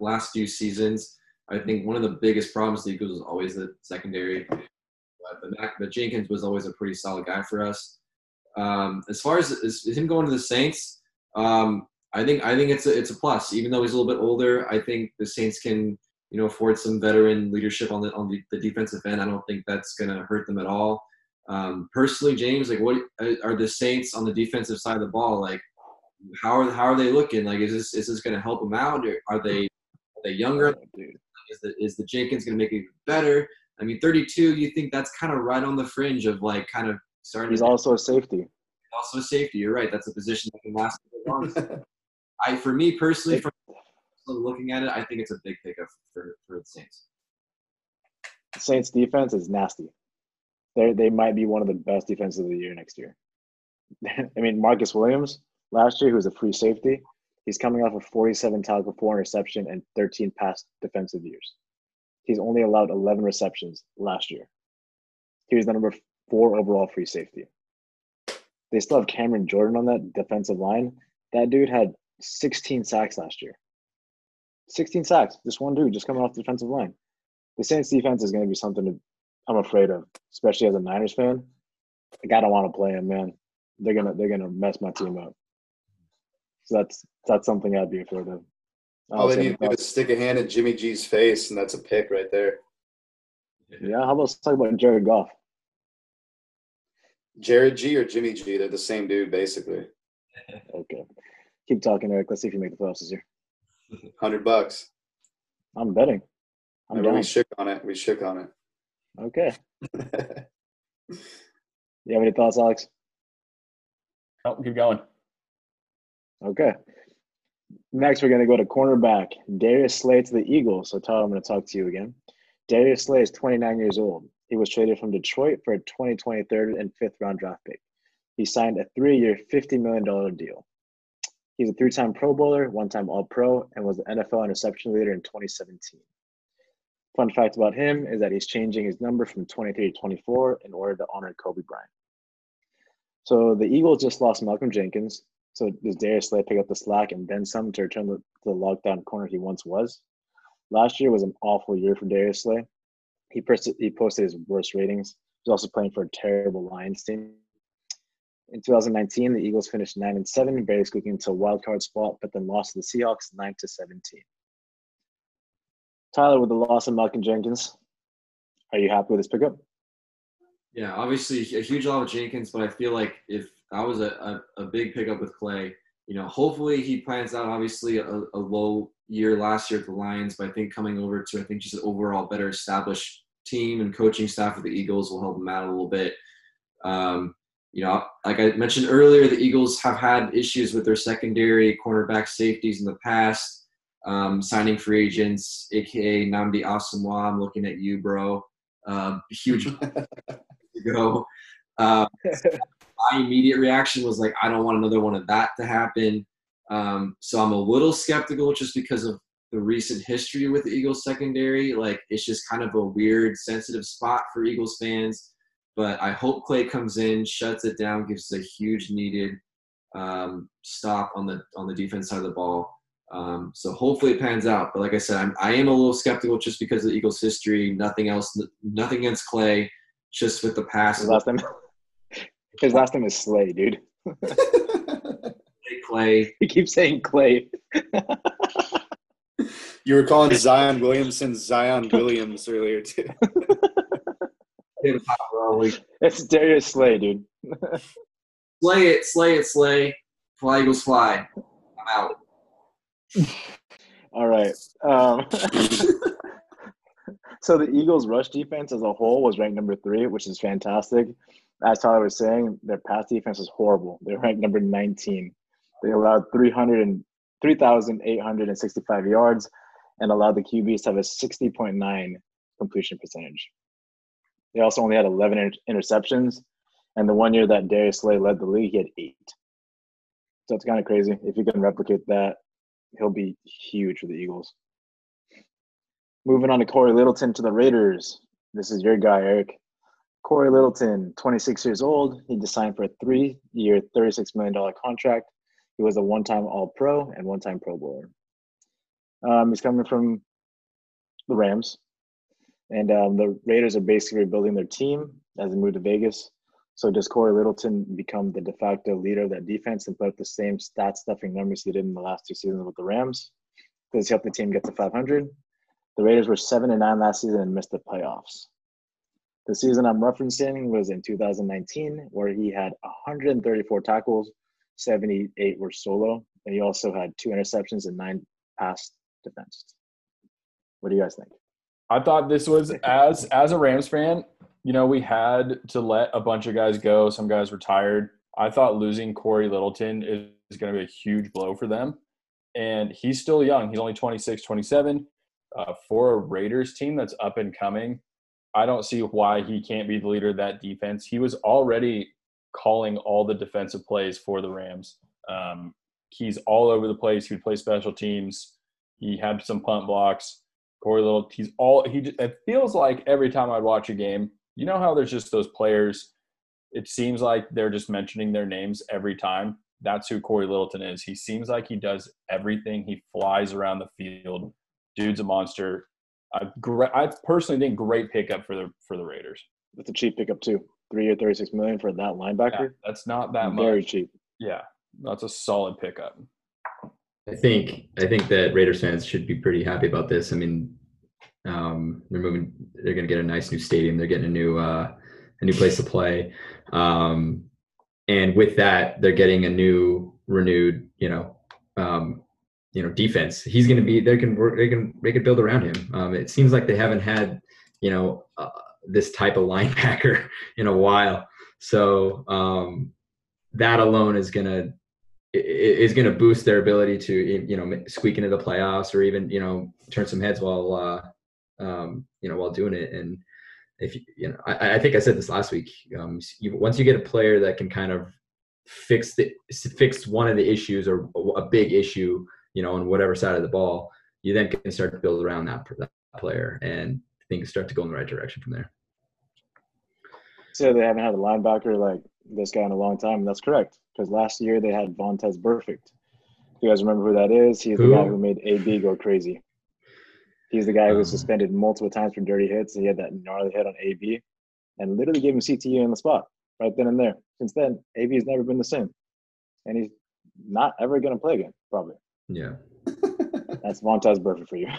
last few seasons. I think one of the biggest problems the Eagles was always the secondary. But, but Jenkins was always a pretty solid guy for us. Um, as far as, as him going to the Saints, um, I think I think it's a, it's a plus. Even though he's a little bit older, I think the Saints can you know afford some veteran leadership on the on the, the defensive end. I don't think that's going to hurt them at all. Um, personally, James, like, what are the Saints on the defensive side of the ball like? How are how are they looking? Like, is this is this going to help them out? Or are they are they younger? Is the is the Jenkins going to make it better? I mean, thirty-two. You think that's kind of right on the fringe of like kind of starting. He's to also a safety. Also a safety. You're right. That's a position that can last a long. I for me personally, from looking at it, I think it's a big pickup for for the Saints. The Saints defense is nasty. They they might be one of the best defenses of the year next year. I mean, Marcus Williams. Last year, he was a free safety. He's coming off a forty-seven tackle, four interception, and thirteen pass defensive years. He's only allowed eleven receptions last year. He was the number four overall free safety. They still have Cameron Jordan on that defensive line. That dude had sixteen sacks last year. sixteen sacks. Just one dude just coming off the defensive line. The Saints defense is going to be something to, I'm afraid of, especially as a Niners fan. Like, I don't want to play him, man. They're gonna they're gonna mess my team up. So that's that's something I'd be afraid of. All they need to do is stick a hand in Jimmy G's face, and that's a pick right there. Yeah, how about let's talk about Jared Goff? Jared G or Jimmy G, they're the same dude, basically. Okay. Keep talking, Eric. Let's see if you make the playoffs this year. one hundred bucks. I'm betting. I'm Remember, we shook on it. We shook on it. Okay. You have any thoughts, Alex? Oh, keep going. Okay. Next, we're going to go to cornerback, Darius Slay to the Eagles. So, Todd, I'm going to talk to you again. Darius Slay is twenty-nine years old. He was traded from Detroit for a twenty twenty third and fifth round draft pick. He signed a three-year, fifty million dollars deal. He's a three-time Pro Bowler, one-time All-Pro, and was the N F L interception leader in twenty seventeen. Fun fact about him is that he's changing his number from twenty-three to twenty-four in order to honor Kobe Bryant. So, the Eagles just lost Malcolm Jenkins. So does Darius Slay pick up the slack and then some to return to the lockdown corner he once was? Last year was an awful year for Darius Slay. He posted, he posted his worst ratings. He was also playing for a terrible Lions team. In two thousand nineteen, the Eagles finished nine and seven, barely squeaking into a wild card spot, but then lost to the Seahawks nine to seventeen. Tyler, with the loss of Malcolm Jenkins, are you happy with this pickup? Yeah, obviously a huge loss with Jenkins, but I feel like if that was a, a, a big pickup with Clay. You know, hopefully he plans out, obviously, a, a low year last year with the Lions, but I think coming over to, I think, just an overall better established team and coaching staff with the Eagles will help him out a little bit. Um, you know, like I mentioned earlier, the Eagles have had issues with their secondary, cornerback, safeties in the past, um, signing free agents, a k a. Nnamdi Asomugha. I'm looking at you, bro. Um, huge to go. Um, My immediate reaction was like, I don't want another one of that to happen. Um, so I'm a little skeptical just because of the recent history with the Eagles secondary. Like, it's just kind of a weird, sensitive spot for Eagles fans. But I hope Clay comes in, shuts it down, gives us a huge needed um, stop on the on the defense side of the ball. Um, so hopefully it pans out. But like I said, I'm, I am a little skeptical just because of the Eagles history. Nothing else, nothing against Clay, just with the past. Last time. His last name is Slay, dude. Clay. He keeps saying Clay. You were calling Zion Williamson Zion Williams earlier, too. It's Darius Slay, dude. Slay it, slay it, slay. Fly, Eagles, fly. I'm out. All right. Um, So the Eagles' rush defense as a whole was ranked number three, which is fantastic. As Tyler was saying, their pass defense is horrible. They're ranked number nineteen. They allowed three thousand eight hundred sixty-five yards and allowed the Q Bs to have a sixty point nine completion percentage. They also only had eleven inter- interceptions, and the one year that Darius Slay led the league, he had eight. So it's kind of crazy. If he can replicate that, he'll be huge for the Eagles. Moving on to Corey Littleton to the Raiders. This is your guy, Eric. Corey Littleton, twenty-six years old. He just signed for a three-year, thirty-six million dollars contract. He was a one-time All-Pro and one-time Pro Bowler. Um, he's coming from the Rams. And um, the Raiders are basically rebuilding their team as they move to Vegas. So does Corey Littleton become the de facto leader of that defense and put up the same stat-stuffing numbers he did in the last two seasons with the Rams? Does he help the team get to five hundred? The Raiders were seven and nine last season and missed the playoffs. The season I'm referencing was in two thousand nineteen, where he had one hundred thirty-four tackles, seventy-eight were solo, and he also had two interceptions and nine pass defenses. What do you guys think? I thought this was, as as a Rams fan, you know, we had to let a bunch of guys go. Some guys retired. I thought losing Corey Littleton is, is going to be a huge blow for them. And he's still young. He's only twenty-six, twenty-seven. Uh, for a Raiders team that's up and coming, I don't see why he can't be the leader of that defense. He was already calling all the defensive plays for the Rams. Um, he's all over the place. He would play special teams. He had some punt blocks. Corey Little, he's all he. It feels like every time I watch a game, you know how there's just those players. It seems like they're just mentioning their names every time. That's who Corey Littleton is. He seems like he does everything. He flies around the field. Dude's a monster. I, I personally think great pickup for the for the Raiders. That's a cheap pickup too. Three or thirty-six million for that linebacker. Yeah, that's not that much. Very cheap. Yeah, that's a solid pickup. I think I think that Raiders fans should be pretty happy about this. I mean, um, they're moving. They're going to get a nice new stadium. They're getting a new uh, a new place to play, um, and with that, they're getting a new renewed. You know. Um, you know, defense, he's going to be, they can work, they can, they can build around him. Um, it seems like they haven't had, you know, uh, this type of linebacker in a while. So um, that alone is going to, is going to boost their ability to, you know, squeak into the playoffs or even, you know, turn some heads while, uh, um, you know, while doing it. And if, you know, I, I think I said this last week, um, you, once you get a player that can kind of fix the, fix one of the issues or a big issue, you know, on whatever side of the ball, you then can start to build around that, that player and things start to go in the right direction from there. So they haven't had a linebacker like this guy in a long time. And that's correct. Because last year they had Vontaze Burfict. You guys remember who that is? He's who? The guy who made A B go crazy. He's the guy who was suspended multiple times for dirty hits. And he had that gnarly hit on A B and literally gave him C T E on the spot right then and there. Since then, A B has never been the same. And he's not ever going to play again, probably. Yeah. That's Vontaze Burfict for you.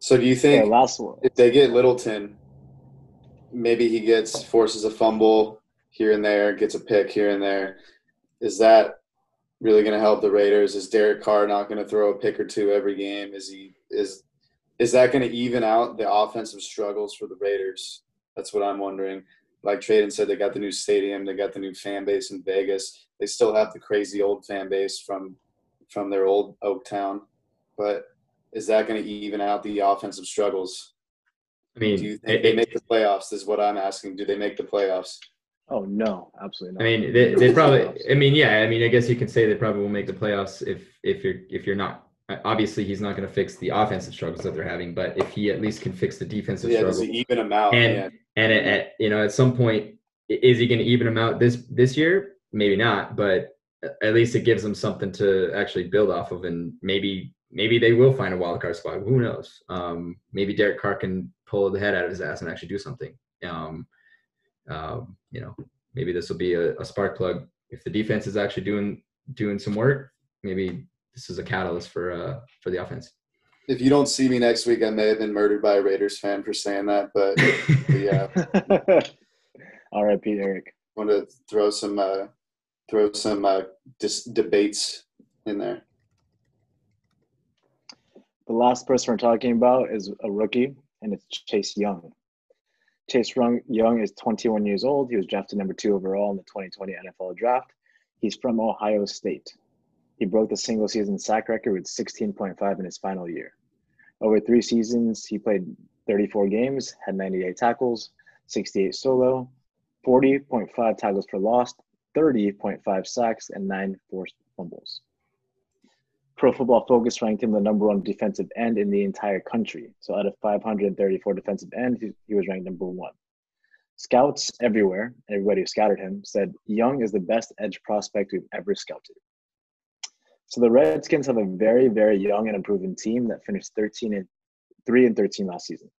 So do you think yeah, last one. If they get Littleton, maybe he gets forces a fumble here and there, gets a pick here and there. Is that really going to help the Raiders? Is Derek Carr not going to throw a pick or two every game? Is he is is that going to even out the offensive struggles for the Raiders? That's what I'm wondering. Like Traden said, they got the new stadium. They got the new fan base in Vegas. They still have the crazy old fan base from from their old Oaktown. But is that going to even out the offensive struggles? I mean, do you think it, they make the playoffs is what I'm asking. Do they make the playoffs? Oh, no, absolutely not. I mean, they, they probably – I mean, yeah, I mean, I guess you can say they probably will make the playoffs if, if, you're, if you're not – obviously he's not going to fix the offensive struggles that they're having, but if he at least can fix the defensive yeah, struggles. Yeah, does he even them out? And, yeah. And at, at you know, at some point, is he going to even them out this this year? Maybe not, but at least it gives them something to actually build off of, and maybe maybe they will find a wild card spot. Who knows? Um, maybe Derek Carr can pull the head out of his ass and actually do something. Um, uh, you know, maybe this will be a, a spark plug if the defense is actually doing doing some work. Maybe this is a catalyst for uh, for the offense. If you don't see me next week, I may have been murdered by a Raiders fan for saying that, but yeah. All right, Pete, Eric. I want to throw some uh, throw some uh, dis- debates in there. The last person we're talking about is a rookie, and it's Chase Young. Chase Young is twenty-one years old. He was drafted number two overall in the twenty twenty N F L draft. He's from Ohio State. He broke the single-season sack record with sixteen point five in his final year. Over three seasons, he played thirty-four games, had ninety-eight tackles, sixty-eight solo, forty point five tackles for loss, thirty point five sacks, and nine forced fumbles. Pro Football Focus ranked him the number one defensive end in the entire country. So out of five hundred thirty-four defensive ends, he, he was ranked number one. Scouts everywhere, everybody who scouted him, said Young is the best edge prospect we've ever scouted. So the Redskins have a very, very young and improving team that finished thirteen and three and thirteen last season.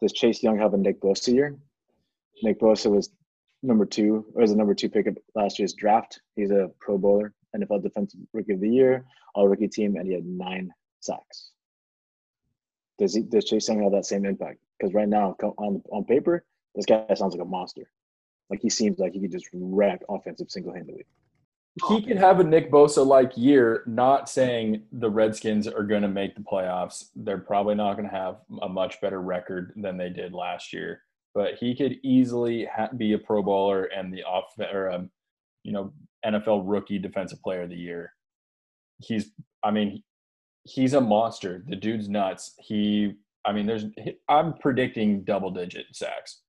Does Chase Young have a Nick Bosa year? Nick Bosa was number two, or was the number two pick of last year's draft. He's a Pro Bowler, N F L Defensive Rookie of the Year, All-Rookie Team, and he had nine sacks. Does he, does Chase Young have that same impact? Because right now, on on paper, this guy sounds like a monster. Like, he seems like he could just wreck offensive single-handedly. He could have a Nick Bosa-like year, not saying the Redskins are going to make the playoffs. They're probably not going to have a much better record than they did last year. But he could easily ha- be a Pro Bowler and the off or um, you know, N F L Rookie Defensive Player of the Year. He's, I mean, he's a monster. The dude's nuts. He, I mean, there's, I'm predicting double-digit sacks.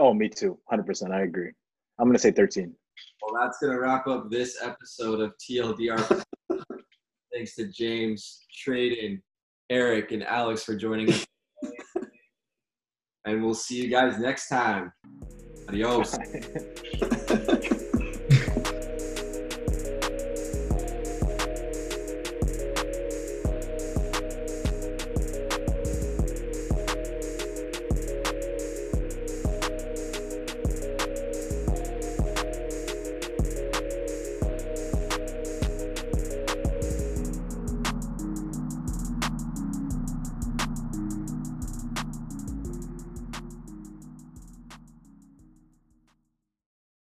Oh, me too, one hundred percent. I agree. I'm going to say thirteen. Well, that's going to wrap up this episode of T L D R. Thanks to James, Traden, Eric, and Alex for joining us. And we'll see you guys next time. Adios.